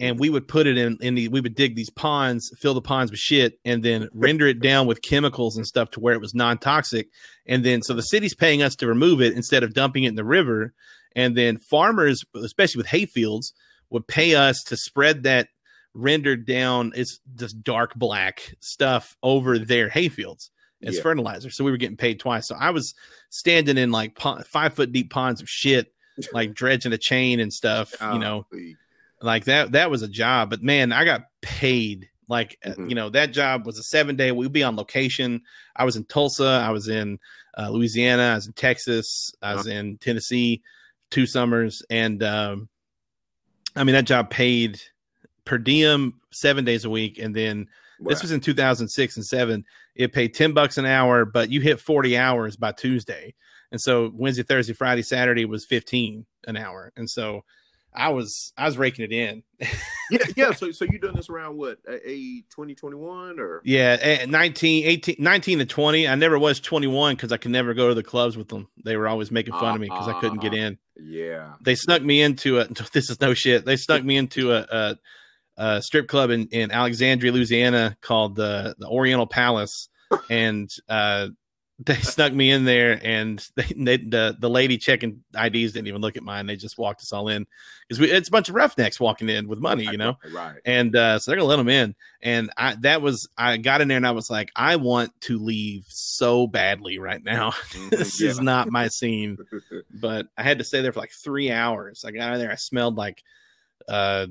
And we would put it in, in the, we would dig these ponds, fill the ponds with shit, and then render it down with chemicals and stuff to where it was non-toxic. And then, so the city's paying us to remove it instead of dumping it in the river. And then farmers, especially with hay fields, would pay us to spread that rendered down, it's just dark black stuff over their hay fields as yeah. fertilizer. So we were getting paid twice. So I was standing in like pond, five foot deep ponds of shit, like dredging a chain and stuff, oh, you know. Please. Like that, that was a job, but man, I got paid. Like, mm-hmm. you know, that job was a seven day, we'd be on location. I was in Tulsa. I was in uh, Louisiana. I was in Texas. I was uh-huh. in Tennessee two summers. And, um, I mean, that job paid per diem seven days a week. And then wow. this was in two thousand six and seven, it paid ten bucks an hour, but you hit forty hours by Tuesday. And so Wednesday, Thursday, Friday, Saturday was fifteen an hour. And so, I was I was raking it in. yeah, yeah. So so you doing this around what, a twenty twenty-one or yeah, nineteen, eighteen, nineteen to twenty. I never was twenty-one because I could never go to the clubs with them. They were always making fun uh, of me because uh, I couldn't get in. Yeah, they snuck me into a. This is no shit. They snuck me into a, a, a strip club in, in Alexandria, Louisiana, called the the Oriental Palace, and uh, they snuck me in there, and they, they, the the lady checking I Ds didn't even look at mine. They just walked us all in because it's a bunch of roughnecks walking in with money, you know. Right. And uh, so they're gonna let them in. And I that was I got in there and I was like, I want to leave so badly right now. This yeah. is not my scene. But I had to stay there for like three hours. I got in there. I smelled like uh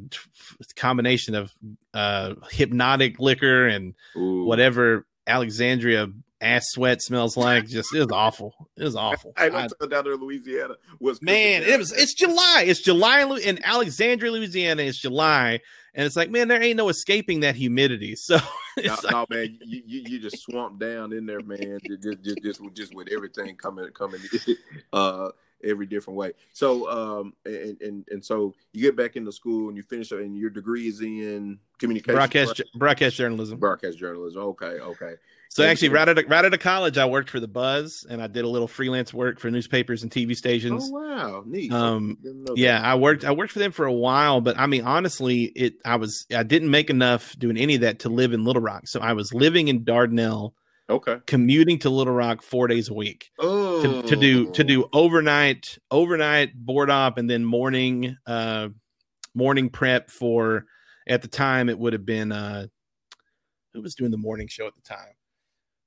combination of uh hypnotic liquor and Ooh. whatever Alexandria ass sweat smells like. Just it was awful. It was awful. I went I, down there in Louisiana. Was man, it was it's July. It's July in Alexandria, Louisiana. It's July, and it's like, man, there ain't no escaping that humidity. So it's no, like, no, man, you, you you just swamp down in there, man. just, just just just with everything coming coming. Uh, every different way. So, um, and, and and so you get back into school and you finish, and your degree is in communication, broadcast, right? broadcast journalism, broadcast journalism. Okay, okay. So and actually, right out of, right out of college, I worked for the Buzz, and I did a little freelance work for newspapers and T V stations. Oh wow, neat. Um, I yeah, I worked, I worked for them for a while, but I mean, honestly, it, I was, I didn't make enough doing any of that to live in Little Rock, so I was living in Dardanelle. Okay. Commuting to Little Rock four days a week. Oh. To, to do to do overnight overnight board op and then morning uh morning prep for, at the time it would have been uh who was doing the morning show at the time?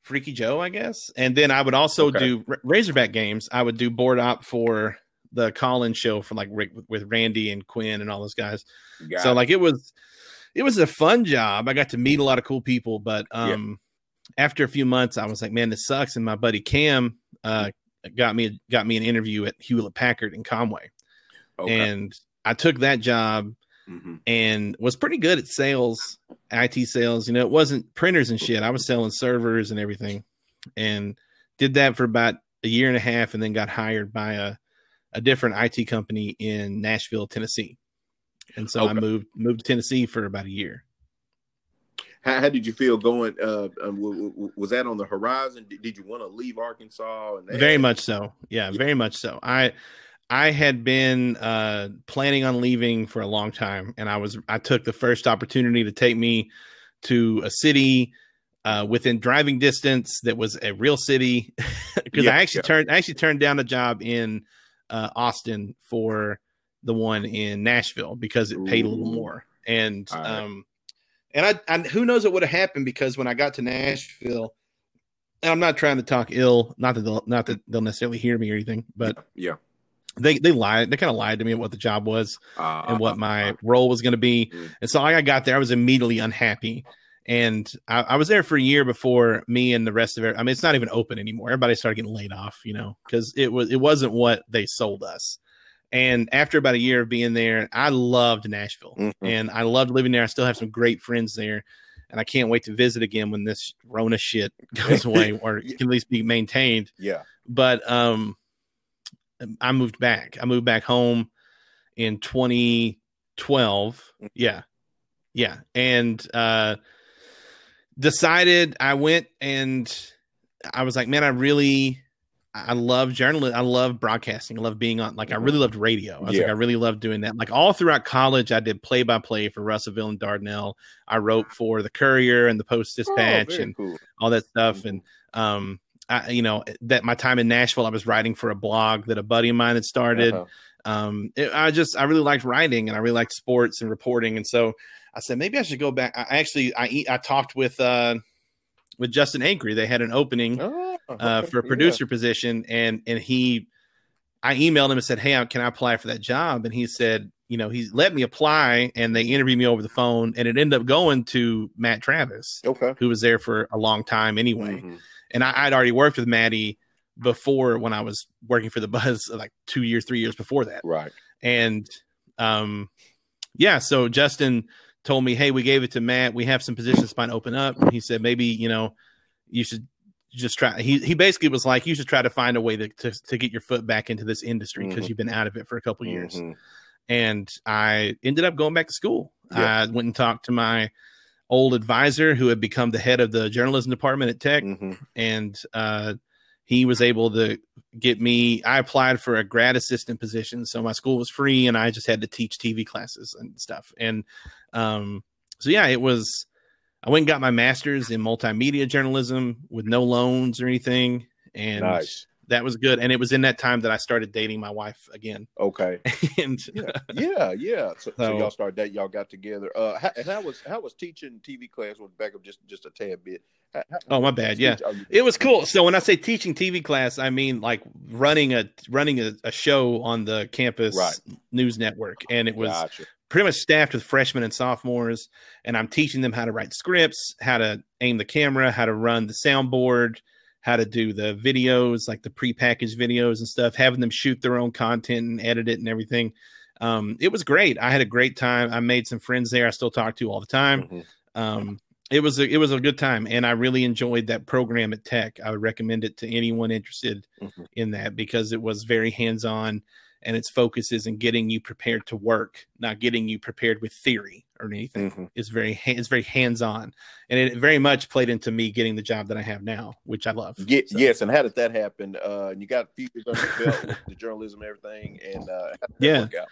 Freaky Joe, I guess. And then I would also okay. do r- Razorback games. I would do board op for the call-in show for like Rick with Randy and Quinn and all those guys. Got so it. like it was it was a fun job. I got to meet a lot of cool people, but um yeah. after a few months, I was like, man, this sucks. And my buddy Cam uh, got me got me an interview at Hewlett Packard in Conway. Okay. And I took that job mm-hmm. and was pretty good at sales, I T sales. You know, it wasn't printers and shit. I was selling servers and everything, and did that for about a year and a half, and then got hired by a, a different I T company in Nashville, Tennessee. And so okay. I moved moved to Tennessee for about a year. How, how did you feel going? Uh, um, was that on the horizon? Did, did you want to leave Arkansas? And very much so. Yeah, yeah, very much so. I I had been uh, planning on leaving for a long time, and I was I took the first opportunity to take me to a city uh, within driving distance that was a real city. Because yeah, I actually yeah. turned I actually turned down a job in uh, Austin for the one in Nashville because it paid Ooh. a little more, and. All right. um, And I, I, who knows what would have happened, because when I got to Nashville, and I'm not trying to talk ill, not that they'll, not that they'll necessarily hear me or anything, but yeah, yeah. they they lied, they kind of lied to me about what the job was uh, and what my uh, role was going to be. Mm. And so I got there, I was immediately unhappy, and I, I was there for a year before me and the rest of it. I mean, it's not even open anymore. Everybody started getting laid off, you know, because it was it wasn't what they sold us. And after about a year of being there, I loved Nashville mm-hmm. and I loved living there. I still have some great friends there, and I can't wait to visit again when this Rona shit goes away or can at least be maintained. Yeah. But um, I moved back. I moved back home in twenty twelve. Yeah. Yeah. And uh, decided I went and I was like, man, I really... I love journalism. I love broadcasting. I love being on, like, I really loved radio. I was yeah. like, I really loved doing that. Like, all throughout college, I did play by play for Russellville and Dardanelle. I wrote for the Courier and the Post Dispatch oh, and cool. all that stuff. Mm-hmm. And, um, I, you know, that my time in Nashville, I was writing for a blog that a buddy of mine had started. Uh-huh. Um, it, I just, I really liked writing, and I really liked sports and reporting. And so I said, maybe I should go back. I actually, I, I talked with, uh, with Justin Ankery. They had an opening. Oh. Uh, for a producer yeah. position, and and he, I emailed him and said, hey, can I apply for that job? And he said, you know, he let me apply, and they interviewed me over the phone, and it ended up going to Matt Travis, okay. who was there for a long time anyway. Mm-hmm. And I, I'd already worked with Matty before when I was working for the Buzz, like two years, three years before that. Right. And um, yeah, so Justin told me, hey, we gave it to Matt. We have some positions might open up. He said, maybe, you know, you should just try. He he basically was like, you should try to find a way to to, to get your foot back into this industry, because mm-hmm. you've been out of it for a couple of years. Mm-hmm. And I ended up going back to school. Yeah. I went and talked to my old advisor, who had become the head of the journalism department at Tech. Mm-hmm. And uh, he was able to get me, I applied for a grad assistant position. So my school was free, and I just had to teach T V classes and stuff. And um, so, yeah, it was, I went and got my master's in multimedia journalism with no loans or anything, and nice. That was good. And it was in that time that I started dating my wife again. Okay. and yeah, yeah. yeah. So, so, so y'all started dating. Y'all got together. Uh, how, how was how was teaching T V class with back up just just a tad bit? How, how, oh my bad. Yeah, you- it was cool. So when I say teaching T V class, I mean like running a running a, a show on the campus right. news network, and it was. Gotcha. Pretty much staffed with freshmen and sophomores, and I'm teaching them how to write scripts, how to aim the camera, how to run the soundboard, how to do the videos, like the prepackaged videos and stuff, having them shoot their own content and edit it and everything. Um, it was great. I had a great time. I made some friends there I still talk to all the time. Mm-hmm. Um, it was a, it was a good time, and I really enjoyed that program at Tech. I would recommend it to anyone interested mm-hmm. in that because it was very hands-on. And its focus is in getting you prepared to work, not getting you prepared with theory or anything. Mm-hmm. It's very ha- it's very hands-on. And it very much played into me getting the job that I have now, which I love. Yeah, so. Yes, and how did that happen? Uh, you got a few years under your belt with the journalism and everything. And uh, how did that yeah. work out?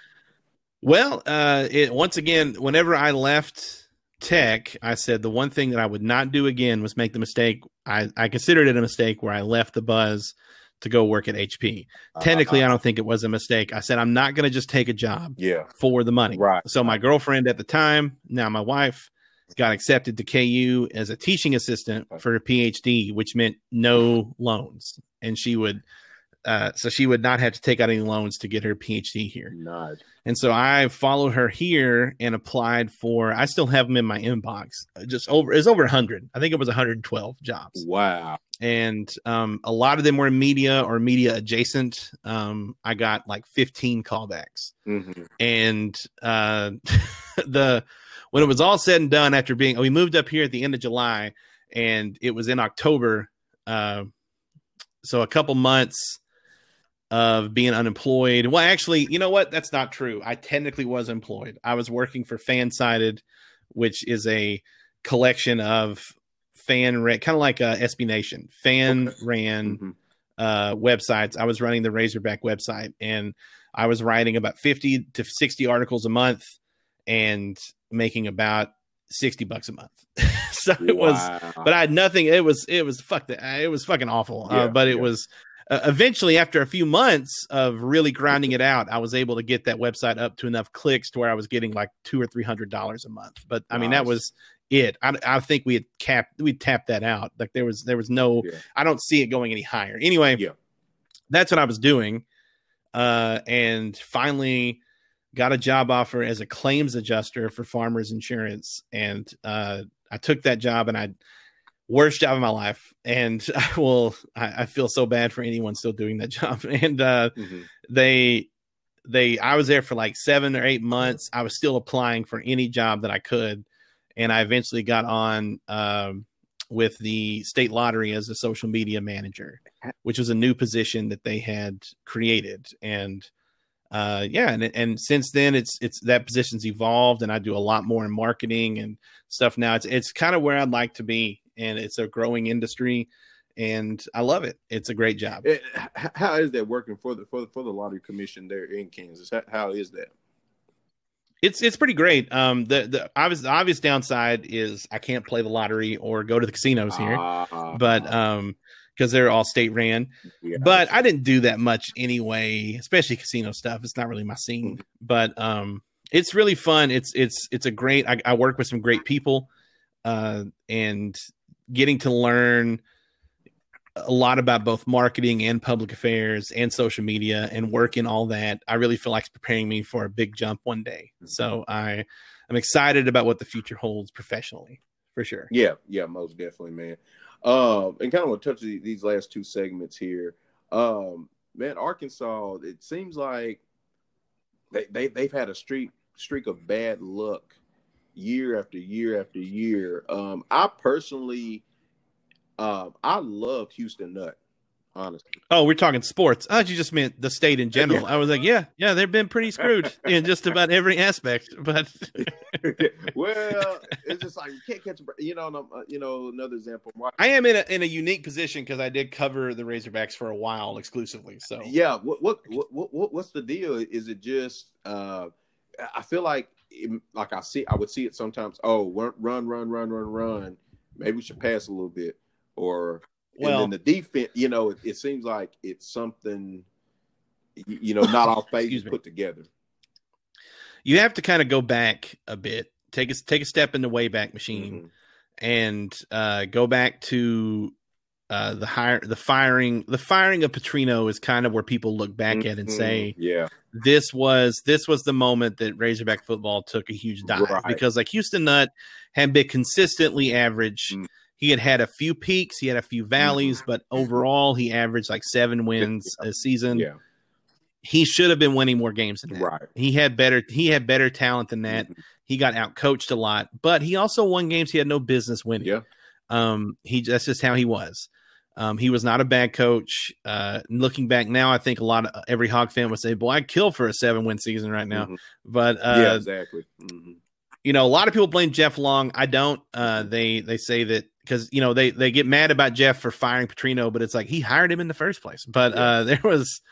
Well, uh, it, once again, whenever I left Tech, I said the one thing that I would not do again was make the mistake. I, I considered it a mistake where I left the buzz to go work at H P. Technically, uh, I don't think it was a mistake. I said, I'm not going to just take a job yeah. for the money. Right. So my girlfriend at the time, now my wife, got accepted to K U as a teaching assistant for a PhD, which meant no loans. And she would, uh, so she would not have to take out any loans to get her PhD here. Nice. And so I followed her here and applied for, I still have them in my inbox, just over, it's over one hundred. I think it was one hundred twelve jobs. Wow. And um, a lot of them were in media or media adjacent. Um, I got like fifteen callbacks. Mm-hmm. And uh, the when it was all said and done, after being, we moved up here at the end of July, and it was in October. Uh, so a couple months of being unemployed. Well, actually, you know what? That's not true. I technically was employed. I was working for Fansided, which is a collection of fan ran, kind of like uh, S B Nation, fan okay. ran mm-hmm. uh, websites. I was running the Razorback website, and I was writing about fifty to sixty articles a month and making about sixty bucks a month. so wow. it was, but I had nothing. It was, it was, fuck that. It was fucking awful. Yeah, uh, but it yeah. was uh, eventually, after a few months of really grinding it out, I was able to get that website up to enough clicks to where I was getting like two or three hundred dollars a month. But I mean, nice. that was, it I, I think we had capped we tapped that out. Like there was there was no yeah. I don't see it going any higher anyway. yeah. That's what I was doing, uh and finally got a job offer as a claims adjuster for Farmers Insurance, and uh I took that job, and I worst job of my life, and I will I, I feel so bad for anyone still doing that job. And uh mm-hmm. they they I was there for like seven or eight months. I was still applying for any job that I could. And I eventually got on um, with the state lottery as a social media manager, which was a new position that they had created. And uh, yeah, and and since then, it's it's that position's evolved, and I do a lot more in marketing and stuff now. It's it's kind of where I'd like to be, and it's a growing industry, and I love it. It's a great job. How is that working for the for the, for the lottery commission there in Kansas? How, how is that? It's it's pretty great. Um, the the obvious the obvious downside is I can't play the lottery or go to the casinos here, uh, but um, because they're all state ran. Yeah. But I didn't do that much anyway, especially casino stuff. It's not really my scene. But um, it's really fun. It's it's it's a great. I, I work with some great people, uh, and getting to learn a lot about both marketing and public affairs and social media and work in all that. I really feel like it's preparing me for a big jump one day. Mm-hmm. So I I'm excited about what the future holds professionally for sure. Yeah. Yeah. Most definitely, man. Um, and kind of want to touch these last two segments here. Um, man, Arkansas, it seems like they, they, they've had a streak streak of bad luck year after year after year. Um, I personally, Um, I loved Houston Nutt, honestly. Oh, we're talking sports. I thought you just meant the state in general. Yeah. I was like, yeah, yeah, they've been pretty screwed in just about every aspect. But well, it's just like you can't catch a, you know, you know, another example. I am in a in a unique position because I did cover the Razorbacks for a while exclusively. So yeah, what what what, what what's the deal? Is it just? Uh, I feel like it, like I see I would see it sometimes. Oh, run, run, run, run, run, run. Maybe we should pass a little bit. Or Well, and then the defense, you know, it, it seems like it's something, you know, not all phases put together. You have to kind of go back a bit, take a, take a step in the Wayback Machine, mm-hmm. and uh, go back to uh, the hire, the firing, the firing of Petrino is kind of where people look back mm-hmm. at and say, yeah, this was, this was the moment that Razorback football took a huge dive, right. because like Houston Nutt had been consistently average. Mm-hmm. He had had a few peaks, he had a few valleys, mm-hmm. but overall he averaged like seven wins yeah. a season. Yeah. He should have been winning more games than that. Right. He had better he had better talent than that. Mm-hmm. He got outcoached a lot, but he also won games he had no business winning. Yeah. Um, he that's just how he was. Um, he was not a bad coach. Uh, looking back now, I think a lot of every Hog fan would say, "Boy, I'd kill for a seven-win season right now." Mm-hmm. But uh, yeah, exactly. Mm-hmm. You know, a lot of people blame Jeff Long. I don't. Uh, they they say that. Because, you know, they, they get mad about Jeff for firing Petrino, but it's like he hired him in the first place. But yeah. uh, there was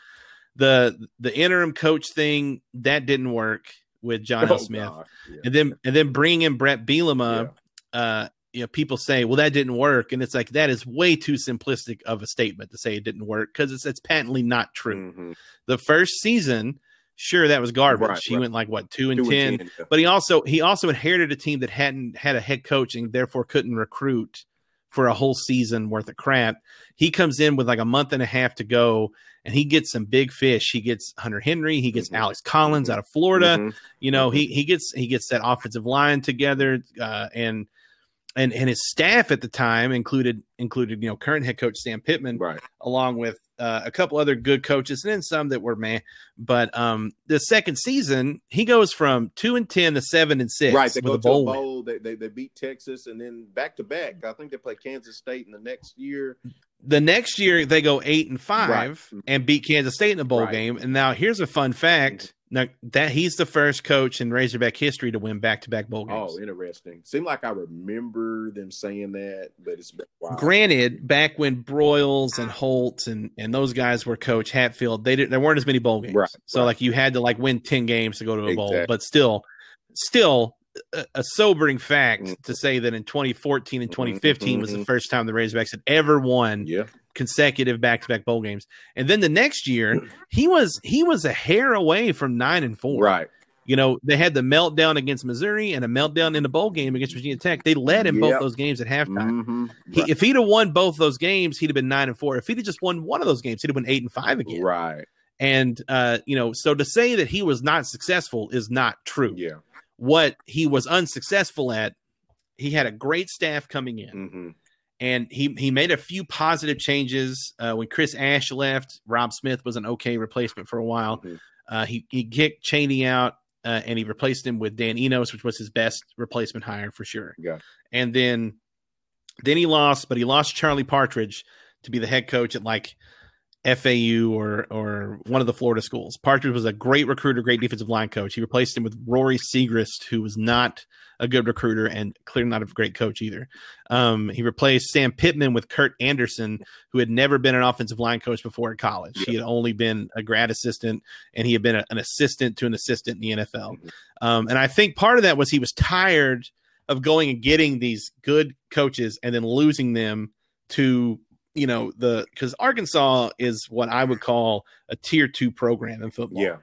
the the interim coach thing that didn't work with John oh, L. Smith, yeah. and then and then bringing in Brett Bielema. Yeah. Uh, you know, people say, well, that didn't work, and it's like that is way too simplistic of a statement to say it didn't work because it's it's patently not true. Mm-hmm. The first season. Sure, that was garbage. Right, he right. went like what two and two ten, and ten yeah. but he also he also inherited a team that hadn't had a head coach and therefore couldn't recruit for a whole season worth of crap. He comes in with like a month and a half to go, and he gets some big fish. He gets Hunter Henry, he gets mm-hmm. Alex Collins mm-hmm. out of Florida. Mm-hmm. You know, mm-hmm. he he gets he gets that offensive line together, uh, and and and his staff at the time included included you know current head coach Sam Pittman, right. along with. Uh, a couple other good coaches, and then some that were meh. But um, the second season, he goes from two and ten to seven and six. Right, they with go a bowl. To a bowl they, they they beat Texas, and then back to back. I think they play Kansas State in the next year. The next year they go eight and five right. and beat Kansas State in a bowl right. game. And now here's a fun fact: now that he's the first coach in Razorback history to win back to back bowl games. Oh, interesting. Seemed like I remember them saying that, but it's been a while. Granted, back when Broyles and Holt and and those guys were coach Hatfield, they didn't. There weren't as many bowl games, right, so right. like you had to like win ten games to go to a exactly. bowl. But still, still. a sobering fact mm-hmm. to say that in twenty fourteen and twenty fifteen mm-hmm. was the first time the Razorbacks had ever won yeah. consecutive back-to-back bowl games. And then the next year, he was he was a hair away from nine and four. Right. You know, they had the meltdown against Missouri and a meltdown in the bowl game against Virginia Tech. They led in yep. both those games at halftime. Mm-hmm. He, right. If he'd have won both those games, he'd have been nine and four. If he'd have just won one of those games, he'd have been eight and five again. Right. And uh, you know, so to say that he was not successful is not true. Yeah. What he was unsuccessful at, he had a great staff coming in, mm-hmm. and he he made a few positive changes. Uh, when Chris Ash left, Rob Smith was an okay replacement for a while. Mm-hmm. Uh, he he kicked Cheney out, uh, and he replaced him with Dan Enos, which was his best replacement hire for sure. Yeah. And then then he lost, but he lost Charlie Partridge to be the head coach at like F A U or or one of the Florida schools. Partridge was a great recruiter, great defensive line coach. He replaced him with Rory Segrist, who was not a good recruiter and clearly not a great coach either. Um, he replaced Sam Pittman with Kurt Anderson, who had never been an offensive line coach before at college. Yeah. He had only been a grad assistant, and he had been a, an assistant to an assistant in the N F L. Um, and I think part of that was he was tired of going and getting these good coaches and then losing them to you know, the because Arkansas is what I would call a tier two program in football. Yeah.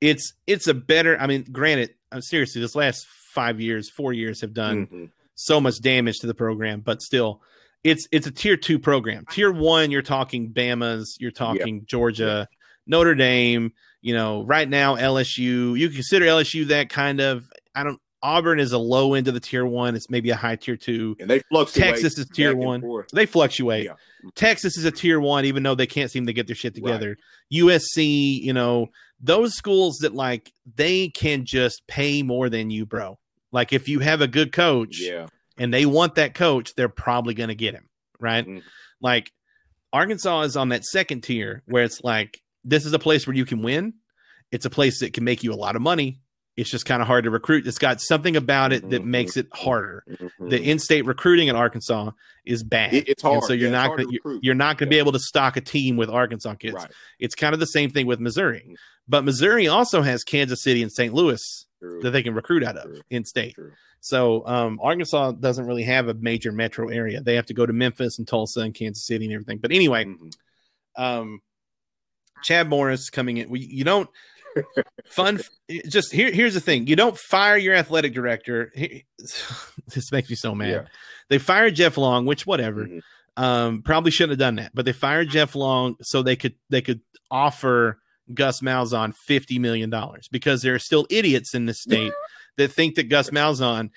It's it's a better, I mean, granted, I'm seriously, this last five years, four years have done mm-hmm. so much damage to the program, but still it's it's a tier two program. Tier one, you're talking Bama's, you're talking yeah. Georgia, Notre Dame, you know, right now L S U. You consider L S U that kind of I don't Auburn is a low end of the tier one. It's maybe a high tier two. And they fluctuate. Texas is tier one. Forth. They fluctuate. Yeah. Texas is a tier one, even though they can't seem to get their shit together. Right. U S C, you know, those schools that like they can just pay more than you, bro. Like if you have a good coach yeah. and they want that coach, they're probably going to get him. Right. Mm-hmm. Like Arkansas is on that second tier where it's like, this is a place where you can win. It's a place that can make you a lot of money. It's just kind of hard to recruit. It's got something about it that mm-hmm. makes it harder. Mm-hmm. The in-state recruiting in Arkansas is bad. It, it's hard. And so you're, yeah, not gonna, to you're not going to yeah. be able to stock a team with Arkansas kids. Right. It's kind of the same thing with Missouri. But Missouri also has Kansas City and Saint Louis True. That they can recruit out of True. in state. True. So um, Arkansas doesn't really have a major metro area. They have to go to Memphis and Tulsa and Kansas City and everything. But anyway, mm-hmm. um, Chad Morris coming in. We, you don't fun. Just here. Here's the thing. You don't fire your athletic director. He, this makes me so mad. Yeah. They fired Jeff Long, which whatever. Mm-hmm. Um, probably shouldn't have done that, but they fired Jeff Long so they could they could offer Gus Malzahn fifty million dollars because there are still idiots in this state that think that Gus Malzahn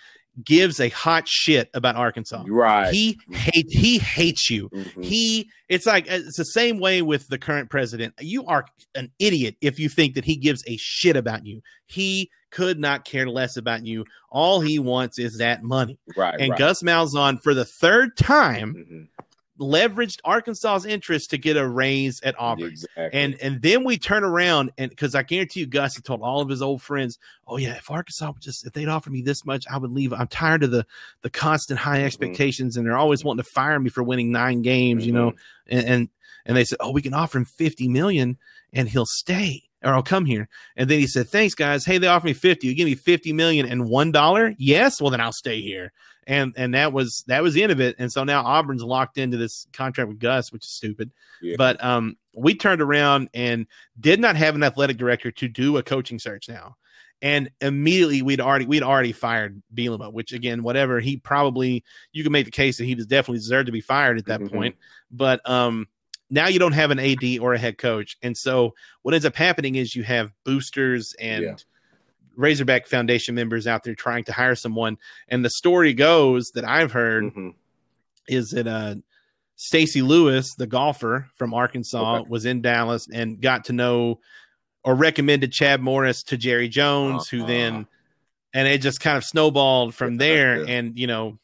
gives a hot shit about Arkansas. Right. He hates, he hates you. Mm-hmm. He, it's like, it's the same way with the current president. You are an idiot if you think that he gives a shit about you. He could not care less about you. All he wants is that money. Right. And right. Gus Malzahn, for the third time, mm-hmm. leveraged Arkansas's interest to get a raise at Auburn. Exactly. And and then we turn around, and because I guarantee you Gus had told all of his old friends, oh yeah, if Arkansas would just, if they'd offer me this much, I would leave. I'm tired of the the constant high expectations, mm-hmm. and they're always wanting to fire me for winning nine games, mm-hmm. you know. And, and and they said, oh, we can offer him fifty million and he'll stay, or I'll come here. And then he said, thanks guys. Hey, they offered me fifty. You give me fifty million and one dollar? Yes, well then I'll stay here. And and that was that was the end of it. And so now Auburn's locked into this contract with Gus, which is stupid. Yeah. But um, we turned around and did not have an athletic director to do a coaching search now. And immediately we'd already we'd already fired Bielema, which again, whatever, he probably, you can make the case that he definitely deserved to be fired at that mm-hmm. point. But um, now you don't have an A D or a head coach. And so what ends up happening is you have boosters and yeah. Razorback Foundation members out there trying to hire someone, and the story goes that I've heard mm-hmm. is that uh, Stacy Lewis, the golfer from Arkansas, okay. was in Dallas and got to know or recommended Chad Morris to Jerry Jones, uh-huh. who then, and it just kind of snowballed from there. And you know,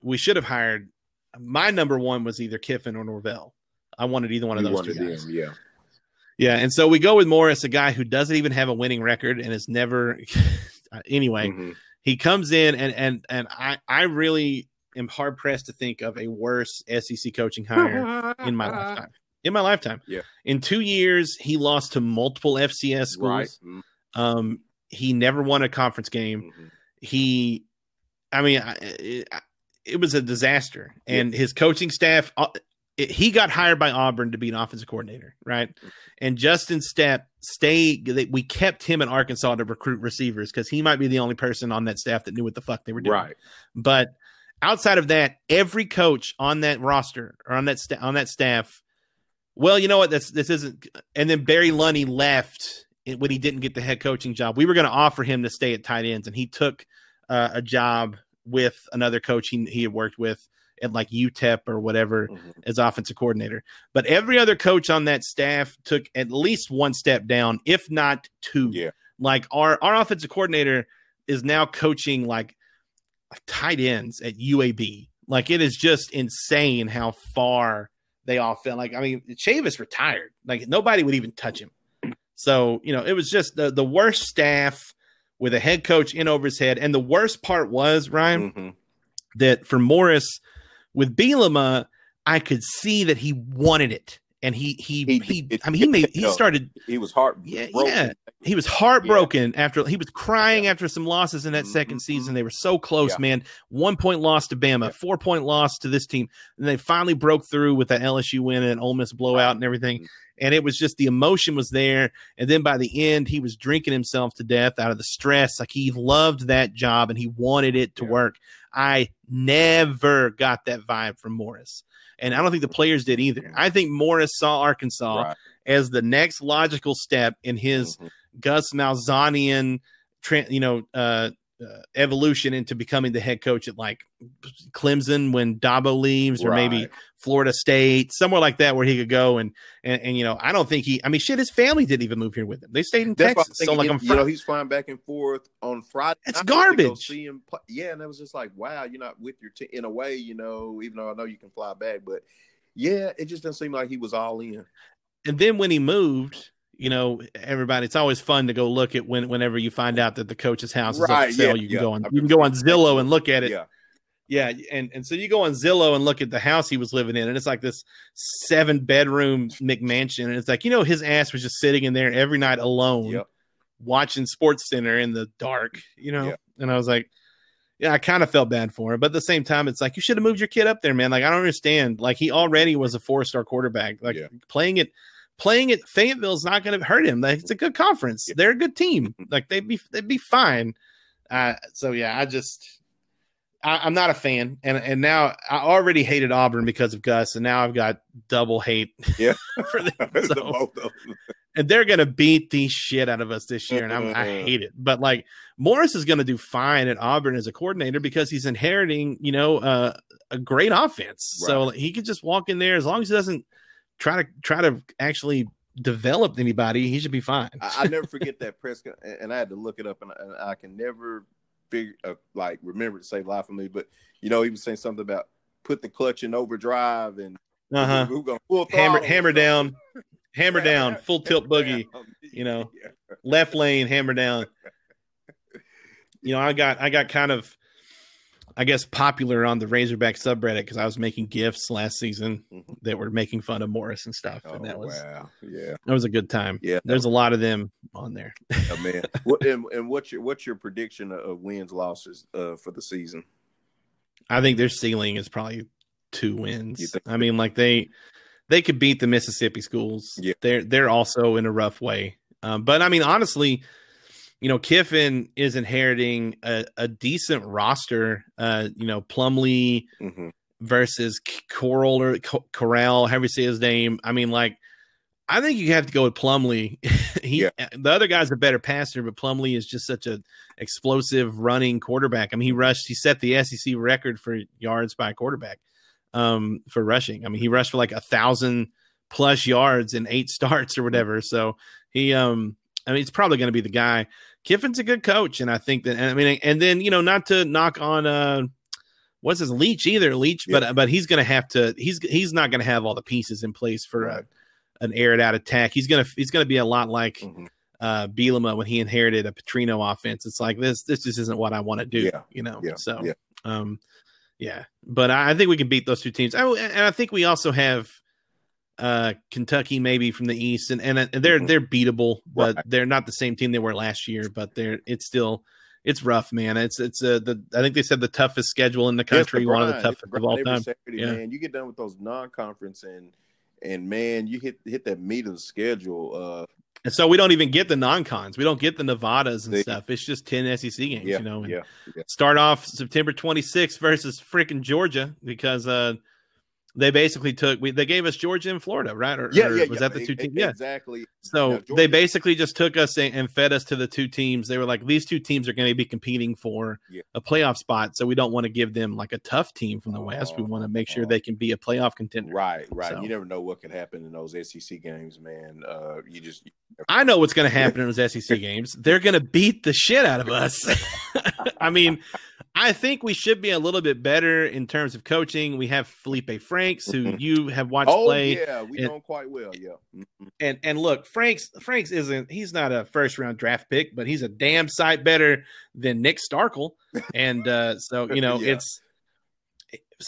we should have hired. My number one was either Kiffin or Norvell. I wanted either one of you those two guys. Them, yeah. Yeah, and so we go with Morris, a guy who doesn't even have a winning record and is never – anyway, mm-hmm. he comes in, and and and I, I really am hard-pressed to think of a worse S E C coaching hire in my lifetime. In my lifetime. Yeah. In two years, he lost to multiple F C S schools. Right. Mm-hmm. Um, he never won a conference game. Mm-hmm. He – I mean, I, I, it was a disaster. Yeah. And his coaching staff uh, – he got hired by Auburn to be an offensive coordinator, right? And Justin Stepp stayed. We kept him in Arkansas to recruit receivers because he might be the only person on that staff that knew what the fuck they were doing. Right. But outside of that, every coach on that roster or on that st- on that staff, well, you know what? That's this isn't. And then Barry Lunny left when he didn't get the head coaching job. We were going to offer him to stay at tight ends, and he took uh, a job with another coach he he had worked with at like U T E P or whatever mm-hmm. as offensive coordinator. But every other coach on that staff took at least one step down, if not two. Yeah. Like our, our offensive coordinator is now coaching like tight ends at U A B. Like it is just insane how far they all fell. Like, I mean, Chavis retired. Like nobody would even touch him. So, you know, it was just the, the worst staff with a head coach in over his head. And the worst part was, Ryan, mm-hmm. that for Morris – with Bielema, I could see that he wanted it, and he he he. he it, I mean, he made he started. He was heartbroken. Yeah, yeah. he was heartbroken yeah. after he was crying yeah. after some losses in that mm-hmm. second season. They were so close, yeah. man. One point loss to Bama, yeah. four point loss to this team, and they finally broke through with that L S U win and an Ole Miss blowout and everything. Mm-hmm. And it was just the emotion was there. And then by the end, he was drinking himself to death out of the stress. Like he loved that job and he wanted it to yeah. work. I never got that vibe from Morris. And I don't think the players did either. I think Morris saw Arkansas right. as the next logical step in his mm-hmm. Gus Malzahnian, you know, uh, uh, evolution into becoming the head coach at like Clemson when Dabo leaves right. or maybe Florida State, somewhere like that where he could go. And, and, and, you know, I don't think he, I mean, shit, his family didn't even move here with him. They stayed in That's Texas. So like, I'm fr- you know, he's flying back and forth on Friday. It's garbage. See him play. Yeah. And it was just like, wow, you're not with your team in a way, you know, even though I know you can fly back, but yeah, it just doesn't seem like he was all in. And then when he moved, you know, everybody, it's always fun to go look at when, whenever you find out that the coach's house is right, up for sale, yeah, you can yeah. go on, you can go on Zillow and look at it. Yeah. Yeah, and, and so you go on Zillow and look at the house he was living in, and it's like this seven-bedroom McMansion, and it's like, you know, his ass was just sitting in there every night alone yep. watching Sports Center in the dark, you know? Yeah. And I was like, yeah, I kind of felt bad for him. But at the same time, it's like, you should have moved your kid up there, man. Like, I don't understand. Like, he already was a four-star quarterback. Like, yeah. playing it playing at Fayetteville's not going to hurt him. Like, it's a good conference. Yeah. They're a good team. Like, they'd be they'd be fine. Uh, so, yeah, I just I, – I'm not a fan. And and now I already hated Auburn because of Gus, and now I've got double hate yeah. for them. So, the both of them. And they're going to beat the shit out of us this year, and I'm, I hate it. But, like, Morris is going to do fine at Auburn as a coordinator because he's inheriting, you know, uh, a great offense. Right. So like, he can just walk in there. As long as he doesn't try to try to actually develop anybody, he should be fine. I, I'll never forget that press, and I had to look it up, and I, and I can never figure, uh, like, remember to save life for me. But, you know, he was saying something about put the clutch in overdrive and uh-huh. who, who gonna full hammer, hammer down. Hammer down, full tilt boogie, you know, left lane, hammer down. You know, I got, I got kind of, I guess, popular on the Razorback subreddit because I was making GIFs last season that were making fun of Morris and stuff, and oh, that was, wow. yeah, that was a good time. Yeah, there's a lot of them on there. Oh, man, what, and, and what's your what's your prediction of wins losses uh, for the season? I think their ceiling is probably two wins. I mean, like they. They could beat the Mississippi schools. Yeah. They're they're also in a rough way. Um, but, I mean, honestly, you know, Kiffin is inheriting a, a decent roster, uh, you know, Plumlee mm-hmm. versus Coral or Corral, however you say his name. I mean, like, I think you have to go with Plumlee. he, yeah. The other guy's a better passer, but Plumlee is just such an explosive running quarterback. I mean, he rushed. He set the S E C record for yards by a quarterback. Um, for rushing. I mean, he rushed for like a thousand plus yards in eight starts or whatever. So he, um, I mean, it's probably going to be the guy. Kiffin's a good coach. And I think that, I mean, and then, you know, not to knock on, uh, what's his Leach either Leach, yeah. but, but he's going to have to, he's, he's not going to have all the pieces in place for right. a, an aired out attack. He's going to, he's going to be a lot like, mm-hmm. uh, Bielema when he inherited a Petrino offense. It's like, this, this just isn't what I want to do, yeah. you know? Yeah. So, yeah. um, Yeah, but I think we can beat those two teams. I, and I think we also have uh, Kentucky maybe from the East, and, and they're mm-hmm. they're beatable, but right. they're not the same team they were last year. But they're it's still it's rough, man. It's it's uh, the I think they said the toughest schedule in the country, the one of the toughest the of all time. Saturday, yeah. man, you get done with those non-conference, and and man, you hit hit that meat of the schedule. Uh, and so we don't even get the non-cons. We don't get the Nevadas and stuff. It's just ten S E C games, yeah, you know. And yeah, yeah. Start off September twenty-sixth versus freaking Georgia because uh, they basically took we, – they gave us Georgia and Florida, right? Or, yeah, or yeah, was yeah. that the two teams? Yeah, exactly. So no, they basically just took us and, and fed us to the two teams. They were like, these two teams are going to be competing for yeah. a playoff spot, so we don't want to give them like a tough team from the oh, West. We want to make sure oh. they can be a playoff contender. Right, right. So, you never know what can happen in those S E C games, man. Uh, you just – I know what's going to happen in those S E C games. They're going to beat the shit out of us. I mean, I think we should be a little bit better in terms of coaching. We have Felipe Franks, who you have watched oh, play. Oh, yeah. We and, know quite well, yeah. And and look, Franks Franks isn't – he's not a first-round draft pick, but he's a damn sight better than Nick Starkel. And uh, so, you know, yeah. it's –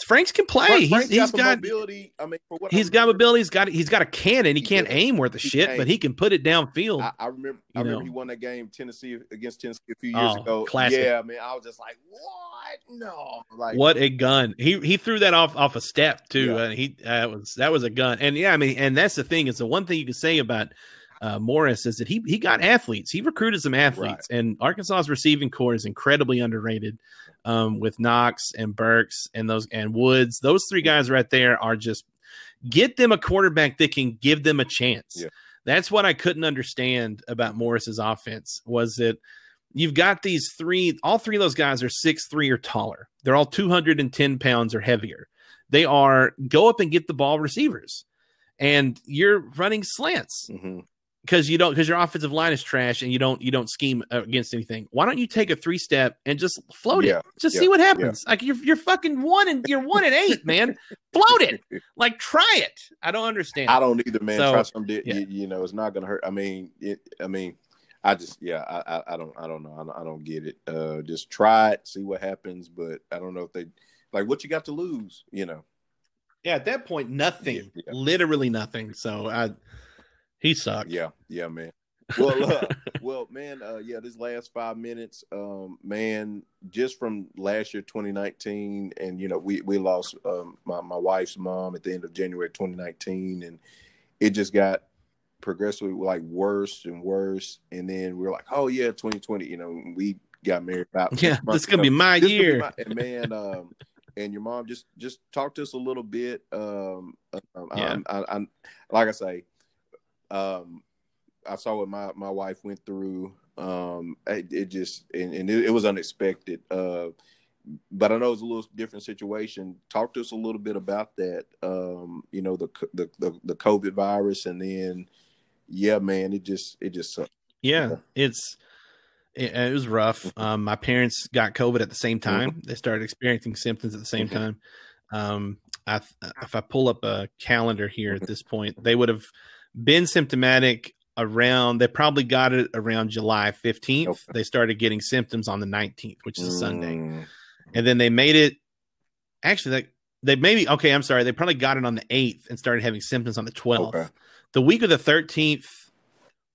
Franks can play. Frank, he's, he's got mobility. I mean, for what he's I got mobility. He's got he's got a cannon. He, he can't did. aim worth a he shit, came. But he can put it downfield. I, I remember. I know. remember he won that game Tennessee against Tennessee a few years oh, ago. Classic. Yeah, man, I was just like, what? No, like what a gun. He he threw that off off a step too. Yeah. Uh, he that uh, was that was a gun. And yeah, I mean, and that's the thing is the one thing you can say about uh, Morris is that he he got athletes. He recruited some athletes, right. and Arkansas's receiving corps is incredibly underrated. Um, with Knox and Burks and those and Woods, those three guys right there are just get them a quarterback that can give them a chance. Yeah. That's what I couldn't understand about Morris's offense was that you've got these three, all three of those guys are six three or taller. They're all two hundred ten pounds or heavier. They are go up and get the ball receivers, and you're running slants. Mm-hmm. Because you don't, because your offensive line is trash, and you don't, you don't scheme against anything. Why don't you take a three step and just float yeah, it? Just yeah, see what happens. Yeah. Like you're, you're fucking one and you're one and eight, man. Float it, like try it. I don't understand. I don't either, man. So, try something. Yeah. You, you know, it's not gonna hurt. I mean, it, I mean, I just, yeah, I, I, I don't, I don't know, I don't, I don't get it. Uh, just try it, see what happens. But I don't know if they, like, what you got to lose, you know? Yeah, at that point, nothing, yeah, yeah. literally nothing. So I. He sucked. Yeah, yeah, man. Well, uh, well, man, uh, yeah, this last five minutes, um, man, just from last year, twenty nineteen, and, you know, we, we lost um, my, my wife's mom at the end of January twenty nineteen, and it just got progressively, like, worse and worse, and then we were like, oh, yeah, twenty twenty, you know, we got married about yeah, months, this is going to be my year. Be my, and, man, um, and your mom, just just talk to us a little bit. Um, um, yeah. I'm, I, I'm, like I say, um, I saw what my, my wife went through. Um, it, it just, and, and it, it was unexpected. Uh, but I know it's a little different situation. Talk to us a little bit about that. Um, you know, the, the, the, the COVID virus, and then, yeah, man, it just, it just sucked. Yeah, yeah. It's, it, it was rough. Um, my parents got COVID at the same time. Mm-hmm. They started experiencing symptoms at the same mm-hmm. time. Um, I, if I pull up a calendar here at this point, they would have been symptomatic around, they probably got it around July fifteenth. Okay. They started getting symptoms on the nineteenth, which is a mm. Sunday. And then they made it, actually, they, they maybe, okay, I'm sorry. They probably got it on the eighth and started having symptoms on the twelfth. Okay. The week of the thirteenth,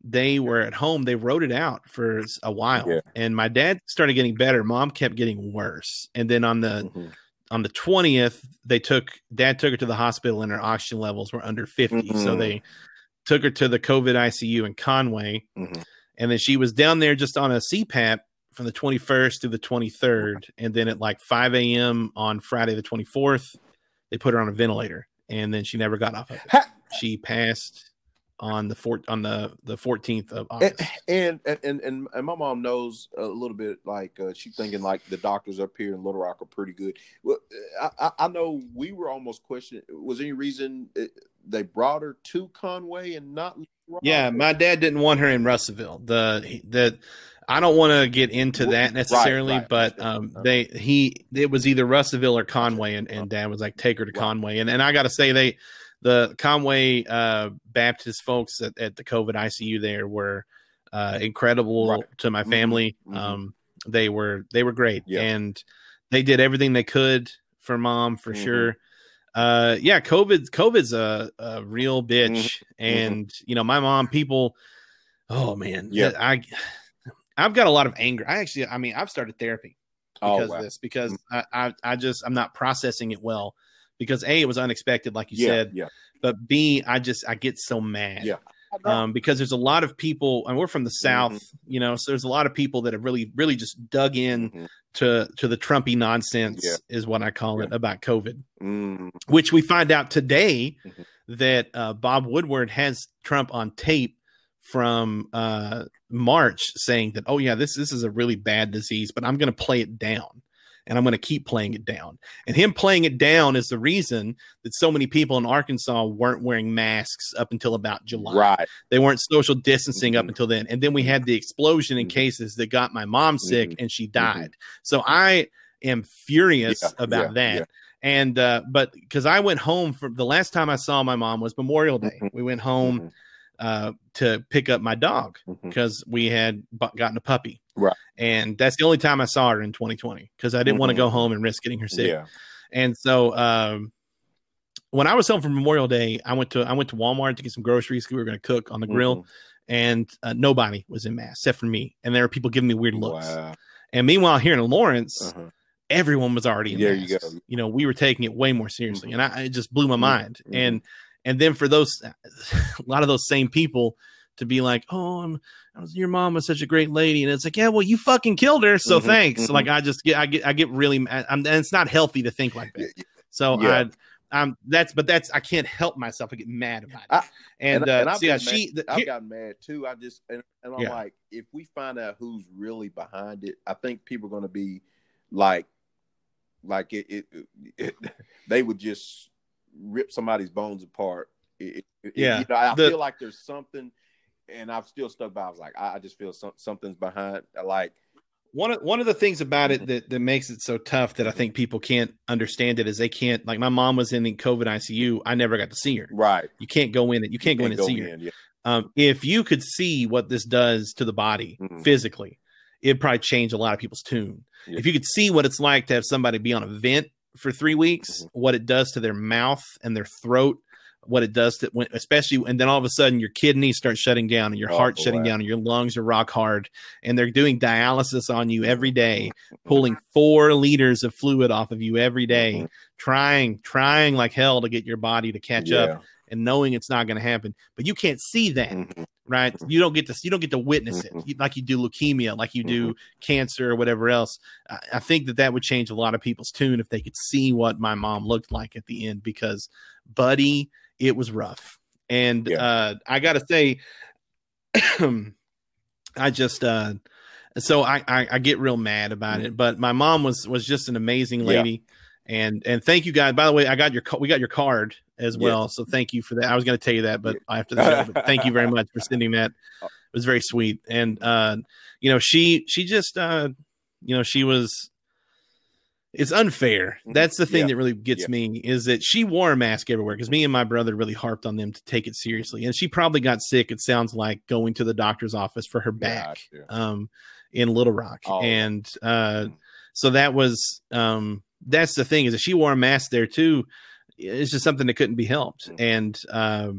they were at home. They wrote it out for a while. Yeah. And my dad started getting better. Mom kept getting worse. And then on the, mm-hmm. on the twentieth, they took, dad took her to the hospital, and her oxygen levels were under fifty. Mm-hmm. So they took her to the COVID I C U in Conway. Mm-hmm. And then she was down there just on a C PAP from the twenty-first to the twenty-third. And then at like five a.m. on Friday, the twenty-fourth, they put her on a ventilator, and then she never got off of it. She passed on the four, on the, the fourteenth of August. And, and, and, and, and my mom knows a little bit, like uh, she's thinking like the doctors up here in Little Rock are pretty good. Well, I, I know we were almost questioning, was any reason it, they brought her to Conway and not Rock? Yeah, my dad didn't want her in Russellville. The the I don't want to get into that necessarily, right, right. but um, they he it was either Russellville or Conway, and, and Dad was like, take her to Conway. And and I got to say, they the Conway uh, Baptist folks at, at the COVID I C U there were uh, incredible right. to my family. Mm-hmm. Um, they were they were great, yeah. and they did everything they could for Mom for mm-hmm. sure. Uh, yeah, COVID, COVID's a, a real bitch. Mm-hmm. And, you know, my mom, people, oh man, yeah, I, I've got a lot of anger. I actually, I mean, I've started therapy because oh, wow. of this, because I, I, I just, I'm not processing it well, because A, it was unexpected, like you yeah, said, yeah. but B, I just, I get so mad, yeah. um, because there's a lot of people, and we're from the South, mm-hmm. you know, so there's a lot of people that have really, really just dug in mm-hmm. to, to the Trumpy nonsense yeah. is what I call yeah. it about COVID, mm-hmm. which we find out today mm-hmm. that uh, Bob Woodward has Trump on tape from uh, March saying that, oh yeah, this, this is a really bad disease, but I'm going to play it down. And I'm going to keep playing it down. And him playing it down is the reason that so many people in Arkansas weren't wearing masks up until about July. Right. They weren't social distancing mm-hmm. up until then. And then we had the explosion in mm-hmm. cases that got my mom sick mm-hmm. and she died. So I am furious yeah, about yeah, that. Yeah. And, uh, but because I went home from the last time I saw my mom was Memorial Day. Mm-hmm. We went home mm-hmm. uh, to pick up my dog because mm-hmm. we had b- gotten a puppy. Right. And that's the only time I saw her in twenty twenty because I didn't mm-hmm. want to go home and risk getting her sick. Yeah. And so um, when I was home for Memorial Day, I went to I went to Walmart to get some groceries because we were going to cook on the mm-hmm. grill, and uh, nobody was in masks except for me. And there were people giving me weird looks. Wow. And meanwhile, here in Lawrence, uh-huh. everyone was already in there masks. You go. You know, we were taking it way more seriously, mm-hmm. and I, it just blew my mm-hmm. mind. Mm-hmm. And and then for those a lot of those same people to be like, oh, I'm, I was, your mom was such a great lady, and it's like, yeah, well, you fucking killed her, so mm-hmm, thanks. Mm-hmm. Like, I just get, I get, I get really, mad. I'm, and it's not healthy to think like that. So yeah. I, I'm, that's, but that's, I can't help myself. I get mad about it. I, and and, uh, and I've see, she, the, I've got mad too. I just, and, and I'm yeah. like, if we find out who's really behind it, I think people are going to be like, like it, it, it, it, they would just rip somebody's bones apart. It, it, yeah, it, you know, I the, feel like there's something. And I'm still stuck by. I was like, I just feel some, something's behind. Like one of one of the things about it that, that makes it so tough that I think people can't understand it is they can't. Like my mom was in the COVID I C U. I never got to see her. Right. You can't go in it. You can't, you can't go in and go see in, her. Yeah. Um, if you could see what this does to the body mm-hmm. physically, it'd probably change a lot of people's tune. Yeah. If you could see what it's like to have somebody be on a vent for three weeks, mm-hmm. what it does to their mouth and their throat. what it does to, when, especially, and then all of a sudden your kidneys start shutting down and your oh, heart boy. shutting down and your lungs are rock hard and they're doing dialysis on you every day, pulling four liters of fluid off of you every day, mm-hmm. trying, trying like hell to get your body to catch yeah. up and knowing it's not going to happen, but you can't see that. Mm-hmm. Right. You don't get to, you don't get to witness it you, like you do leukemia, like you do mm-hmm. cancer or whatever else. I, I think that that would change a lot of people's tune if they could see what my mom looked like at the end, because buddy, it was rough. And yeah. uh, I got to say, I just, uh, so I, I, I get real mad about mm-hmm. it, but my mom was, was just an amazing lady. Yeah. And, and thank you guys, by the way, I got your, we got your card as well. Yeah. So thank you for that. I was going to tell you that, but yeah. after the show, but thank you very much for sending that. It was very sweet. And, uh, you know, she, she just, uh, you know, she was, it's unfair. That's the thing yeah. that really gets yeah. me, is that she wore a mask everywhere, because me and my brother really harped on them to take it seriously. And she probably got sick, it sounds like, going to the doctor's office for her back yeah, um, in Little Rock. Oh. And uh, so that was, um, that's the thing, is that she wore a mask there too. It's just something that couldn't be helped. And uh,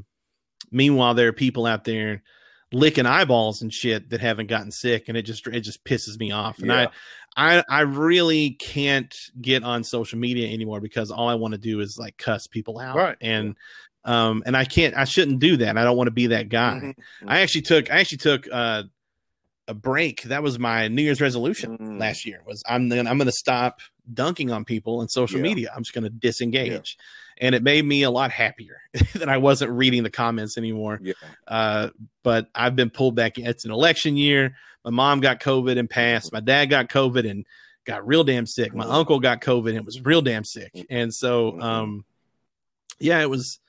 meanwhile, there are people out there licking eyeballs and shit that haven't gotten sick. And it just, it just pisses me off. And yeah. I, I, I really can't get on social media anymore, because all I want to do is like cuss people out. Right. And, um, and I can't, I shouldn't do that. I don't want to be that guy. Mm-hmm. I actually took, I actually took uh, a break. That was my New Year's resolution mm-hmm. last year, was I'm going, I'm going to stop dunking on people on social yeah. media. I'm just going to disengage. Yeah. And it made me a lot happier that I wasn't reading the comments anymore. Yeah. Uh, but I've been pulled back. It's an election year. My mom got COVID and passed. My dad got COVID and got real damn sick. My uncle got COVID and was real damn sick. And so, um, yeah, it was,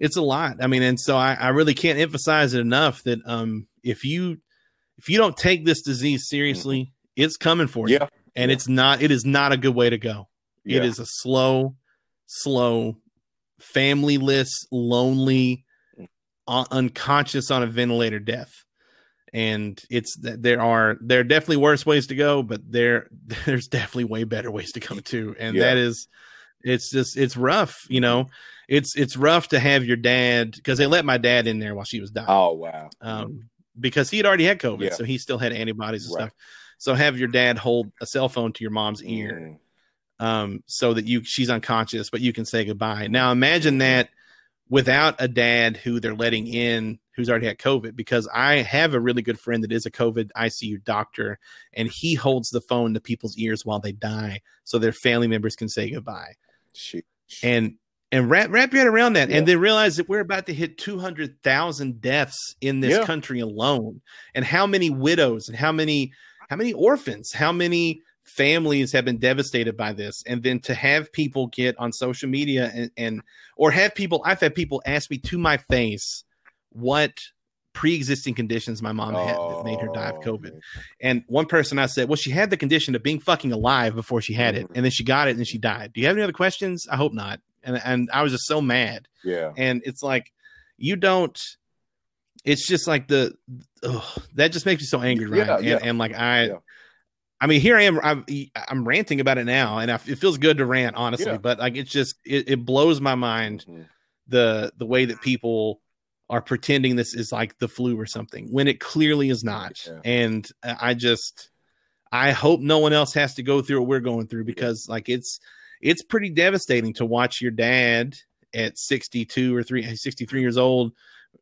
it's a lot. I mean, and so I, I really can't emphasize it enough that, um, if you, if you don't take this disease seriously, it's coming for you. Yeah. And it's not, it is not a good way to go. Yeah. It is a slow, slow, familyless, lonely, un- unconscious on a ventilator death. And it's, there are, there are definitely worse ways to go, but there, there's definitely way better ways to go too. And yeah. that is, it's just, it's rough, you know, it's, it's rough to have your dad, cause they let my dad in there while she was dying. Oh, wow. Um, because he had already had COVID. Yeah. So he still had antibodies and right. stuff. So have your dad hold a cell phone to your mom's ear, um, so that you, she's unconscious, but you can say goodbye. Now imagine that without a dad who they're letting in, who's already had COVID, because I have a really good friend that is a COVID I C U doctor, and he holds the phone to people's ears while they die, so their family members can say goodbye. Shoot. And and wrap, wrap your head around that. Yeah. And then realize that we're about to hit two hundred thousand deaths in this yeah. country alone. And how many widows and how many, how many orphans, how many families have been devastated by this. And then to have people get on social media and, and or have people, I've had people ask me to my face what pre-existing conditions my mom had that made her die of COVID. And one person, I said, well, she had the condition of being fucking alive before she had it. And then she got it and then she died. Do you have any other questions? I hope not. And, and I was just so mad. Yeah. And it's like, you don't, it's just like the, ugh, that just makes me so angry. Right. Yeah, and, yeah. and like, I, yeah. I mean, here I am, I'm, I'm ranting about it now, and I, it feels good to rant, honestly, yeah. but like, it's just, it, it blows my mind. Mm-hmm. The, the way that people are pretending this is like the flu or something when it clearly is not. Yeah. And I just, I hope no one else has to go through what we're going through, because like, it's, it's pretty devastating to watch your dad at sixty-two or three, sixty-three years old,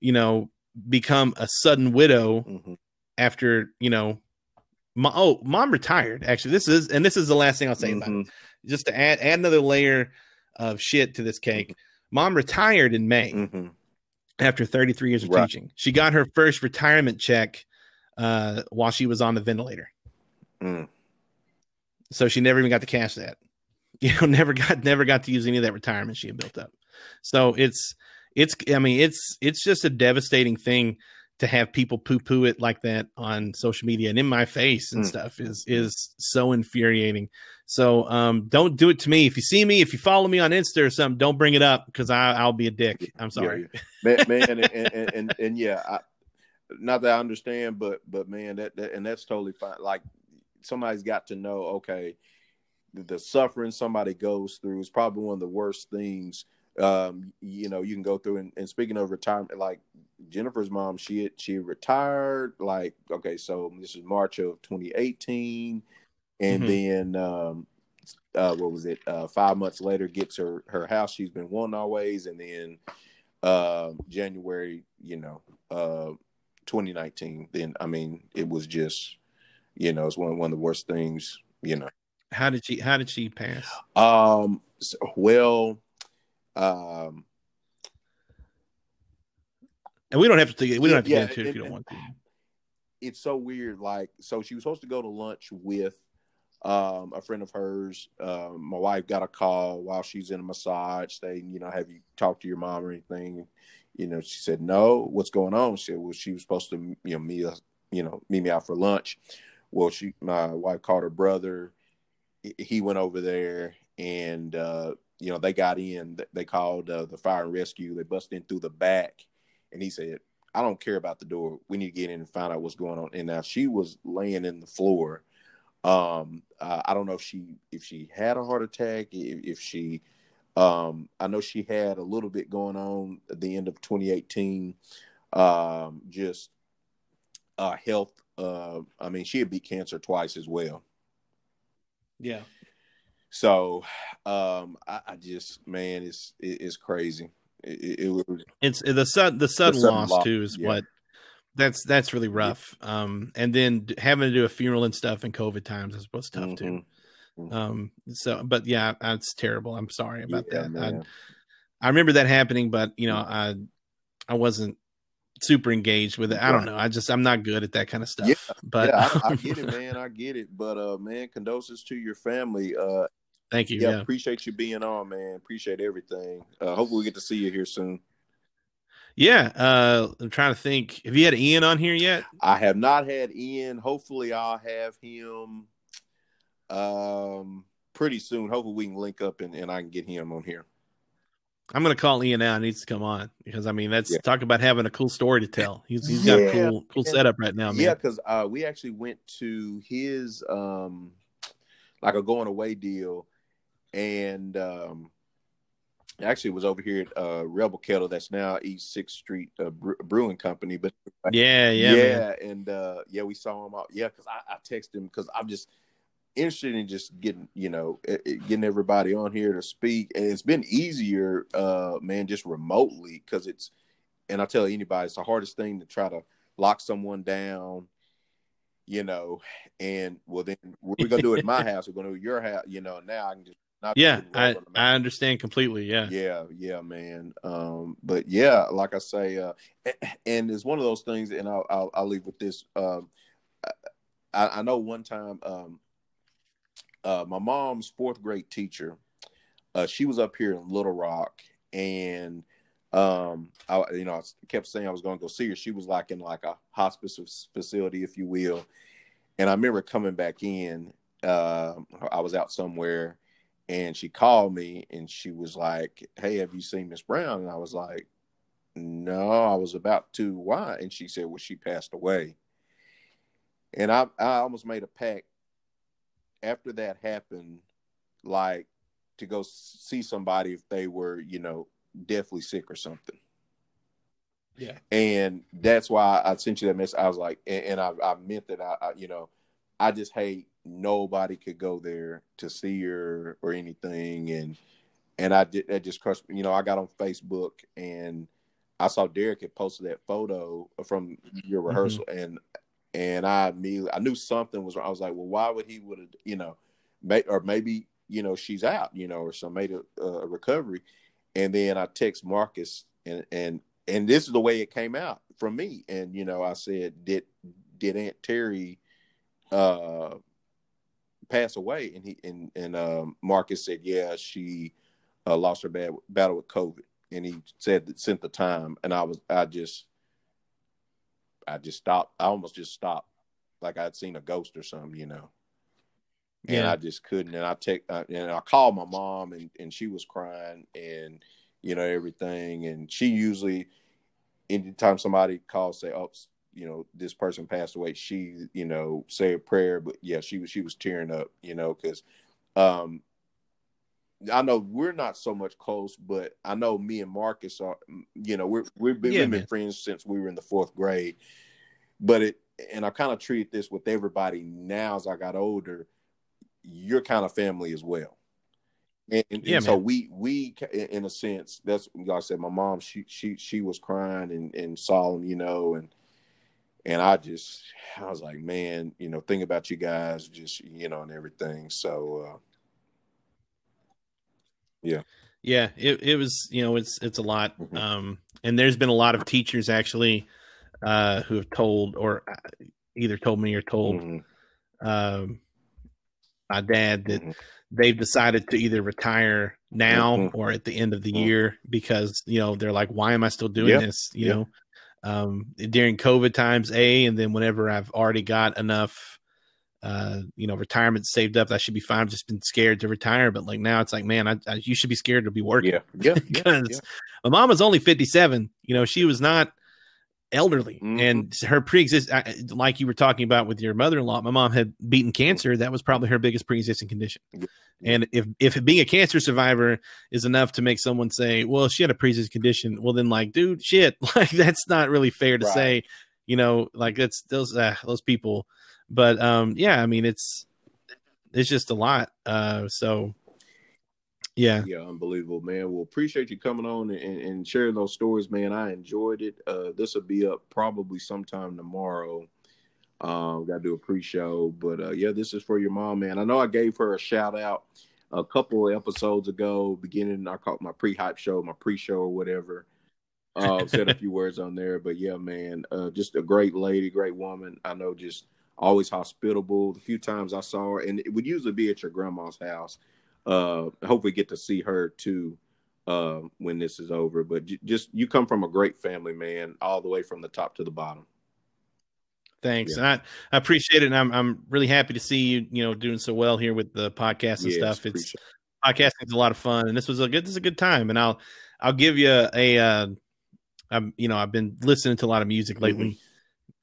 you know, become a sudden widow mm-hmm. after, you know, my, oh, mom retired. Actually, this is, and this is the last thing I'll say mm-hmm. about it, just to add, add another layer of shit to this cake. Mom retired in May mm-hmm. after thirty-three years of right. teaching. She got her first retirement check uh, while she was on the ventilator. Mm. So she never even got to cash that, you know, never got, never got to use any of that retirement she had built up. So it's, It's, I mean, it's, it's just a devastating thing to have people poo poo it like that on social media and in my face and mm. stuff is, is so infuriating. So, um, don't do it to me. If you see me, if you follow me on Insta or something, don't bring it up, because I, I'll be a dick. I'm sorry, yeah, yeah. man. man and, and, and, and, and yeah, I, not that I understand, but, but man, that, that, and that's totally fine. Like, somebody's got to know, okay, the suffering somebody goes through is probably one of the worst things um, you know, you can go through and, and speaking of retirement, like Jennifer's mom, she had, she retired. Like, okay, so this is March of twenty eighteen, and mm-hmm. then um, uh, what was it? Uh, five months later, gets her her house she's been wanting always, and then uh, January, you know, uh, twenty nineteen. Then I mean, it was just, you know, it's one one of the worst things, you know. How did she? How did she pass? Um. So, well. Um. And we don't have to. We don't yeah, have to yeah, get into it if and, you don't want to. It's so weird. Like, so she was supposed to go to lunch with um, a friend of hers. Um, my wife got a call while she's in a massage saying, you know, have you talked to your mom or anything? You know, she said, no. What's going on? She said, well, she was supposed to, you know, meet us, you know, meet me out for lunch. Well, she, my wife called her brother. He went over there and, uh, you know, they got in, they called uh, the fire and rescue. They busted in through the back and he said, I don't care about the door. We need to get in and find out what's going on. And now she was laying in the floor. Um, uh, I don't know if she, if she had a heart attack, if, if she, um, I know she had a little bit going on at the end of twenty eighteen, um, just, uh, health. Uh, I mean, she had beat cancer twice as well. Yeah. So, um, I, I just, man, it's it, it's crazy. It, it, it was, it's the sudden the sudden loss, loss too is yeah. what that's that's really rough. Yeah. Um, and then having to do a funeral and stuff in COVID times is what's tough mm-hmm. too. Mm-hmm. Um, so, but yeah, it's terrible. I'm sorry about yeah, that. I, I remember that happening, but you know, I I wasn't super engaged with it. I don't know. I just, I'm not good at that kind of stuff, yeah, but yeah, I, I get it, man. I get it. But, uh, man, condolences to your family. Uh, thank you. Yeah, yeah. Appreciate you being on, man. Appreciate everything. Uh, hopefully we get to see you here soon. Yeah. Uh, I'm trying to think, have you had Ian on here yet? I have not had Ian. Hopefully I'll have him, um, pretty soon. Hopefully we can link up and, and I can get him on here. I'm going to call Ian out. He needs to come on because, I mean, that's yeah. talk about having a cool story to tell. He's, he's got yeah. a cool cool setup right now, man. Yeah, because uh, we actually went to his, um, like, a going-away deal, and um, actually it was over here at uh, Rebel Kettle. That's now East sixth Street uh, Brewing Company. But Yeah, yeah, Yeah, man. and, uh, yeah, we saw him out. Yeah, because I, I texted him because I'm just – interested in just getting, you know, getting everybody on here to speak. And it's been easier, uh, man, just remotely because it's, and I tell anybody, it's the hardest thing to try to lock someone down, you know, and well, then we're going to do it at my house. We're going to do your house, you know, now I can just not. Yeah, I, I understand completely. Yeah. Yeah. Yeah, man. Um, but yeah, like I say, uh, and it's one of those things, and I'll, I'll, I'll leave with this. Um, I, I know one time, um, Uh, my mom's fourth grade teacher, uh, she was up here in Little Rock, and um, I, you know, I kept saying I was going to go see her. She was like in like a hospice facility, if you will. And I remember coming back in. Uh, I was out somewhere, and she called me, and she was like, "Hey, have you seen Miss Brown?" And I was like, "No, I was about to. Why?" And she said, "Well, she passed away." And I, I almost made a pact. After that happened, like to go see somebody if they were, you know, deathly sick or something. Yeah. And that's why I sent you that message. I was like, and, and I, I meant that I, I, you know, I just hate nobody could go there to see her or anything. And, and I did, that just crushed me. You know, I got on Facebook and I saw Derek had posted that photo from your rehearsal mm-hmm. and And I immediately, I knew something was wrong. I was like, well, why would he would have, you know, may, or maybe, you know, she's out, you know, or some made a, a recovery. And then I text Marcus and, and, and this is the way it came out from me. And, you know, I said, did, did Aunt Terry, uh, pass away? And he, and, and, um, Marcus said, yeah, she uh, lost her bad, battle with COVID. And he said that sent the time. And I was, I just, I just stopped. I almost just stopped, like I'd seen a ghost or something, you know. And yeah. I just couldn't. And I take uh, and I called my mom, and, and she was crying, and you know everything. And she usually, anytime somebody calls, say, "Oh, you know, this person passed away," she, you know, say a prayer. But yeah, she was she was tearing up, you know, because um, I know we're not so much close, but I know me and Marcus are, you know, we're, we've been, yeah, we've been friends since we were in the fourth grade. But it, and I kind of treat this with everybody now as I got older, you're kind of family as well. And, and, yeah, and so we, we, in a sense, that's, like I said, my mom, she, she, she was crying and, and solemn, you know, and, and I just, I was like, man, you know, think about you guys, just, you know, and everything. So, uh, yeah. Yeah. It, it was, you know, it's, it's a lot. Mm-hmm. Um, and there's been a lot of teachers actually, uh, who have told, or either told me or told, mm-hmm. um, my dad that mm-hmm. they've decided to either retire now mm-hmm. or at the end of the mm-hmm. year, because, you know, they're like, why am I still doing yep. this? You yep. know, um, during COVID times, A, and then whenever I've already got enough, uh, you know, retirement saved up, I should be fine. I've just been scared to retire. But like now it's like, man, I, I you should be scared to be working. Yeah. Yeah. Because yeah. my mom was only fifty-seven. You know, she was not elderly mm-hmm. and her pre-existing, like you were talking about with your mother-in-law, my mom had beaten cancer. That was probably her biggest pre-existing condition. Yeah. And if, if being a cancer survivor is enough to make someone say, well, she had a pre-existing condition. Well then like, dude, shit, like that's not really fair to right. say, you know, like that's those, uh, those people. But, um, yeah, I mean, it's, it's just a lot. Uh, so yeah. Yeah. Unbelievable, man. Well, appreciate you coming on and, and sharing those stories, man. I enjoyed it. Uh, this will be up probably sometime tomorrow. Um, got to do a pre-show, but, uh, yeah, this is for your mom, man. I know I gave her a shout out a couple of episodes ago, beginning, I called my pre-hype show, my pre-show or whatever. Uh, said a few words on there, but yeah, man, uh, just a great lady, great woman. I know, just always hospitable. The few times I saw her, and it would usually be at your grandma's house. Uh, I hope we get to see her too uh, when this is over. But j- just you come from a great family, man, all the way from the top to the bottom. Thanks, yeah. and I, I appreciate it, and I'm I'm really happy to see you, you know, doing so well here with the podcast and yes, stuff. It's podcasting is a lot of fun, and this was a good this is a good time. And I'll I'll give you a, a uh, I'm you know I've been listening to a lot of music lately. Mm-hmm.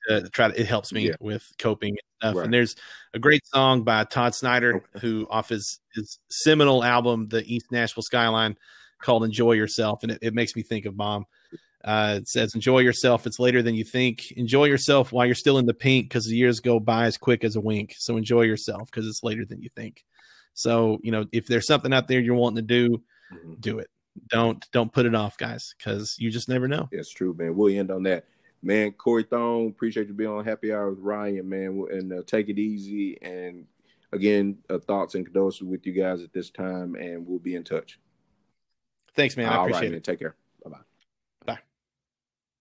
Uh, try to, it helps me yeah. with coping and stuff. Right. And there's a great song by Todd Snyder, okay. who off his, his seminal album, The East Nashville Skyline, called Enjoy Yourself. And it, it makes me think of mom. Uh, it says, enjoy yourself. It's later than you think. Enjoy yourself while you're still in the pink, because the years go by as quick as a wink. So enjoy yourself, because it's later than you think. So, you know, if there's something out there you're wanting to do, mm-hmm. do it. Don't, don't put it off, guys, because you just never know. That's true, man. We'll end on that. Man, Corey Thone, appreciate you being on Happy Hour with Ryan, man, and uh, take it easy. And again, uh, thoughts and condolences with you guys at this time, and we'll be in touch. Thanks, man. I All appreciate right, it. Man. Take care. Bye-bye.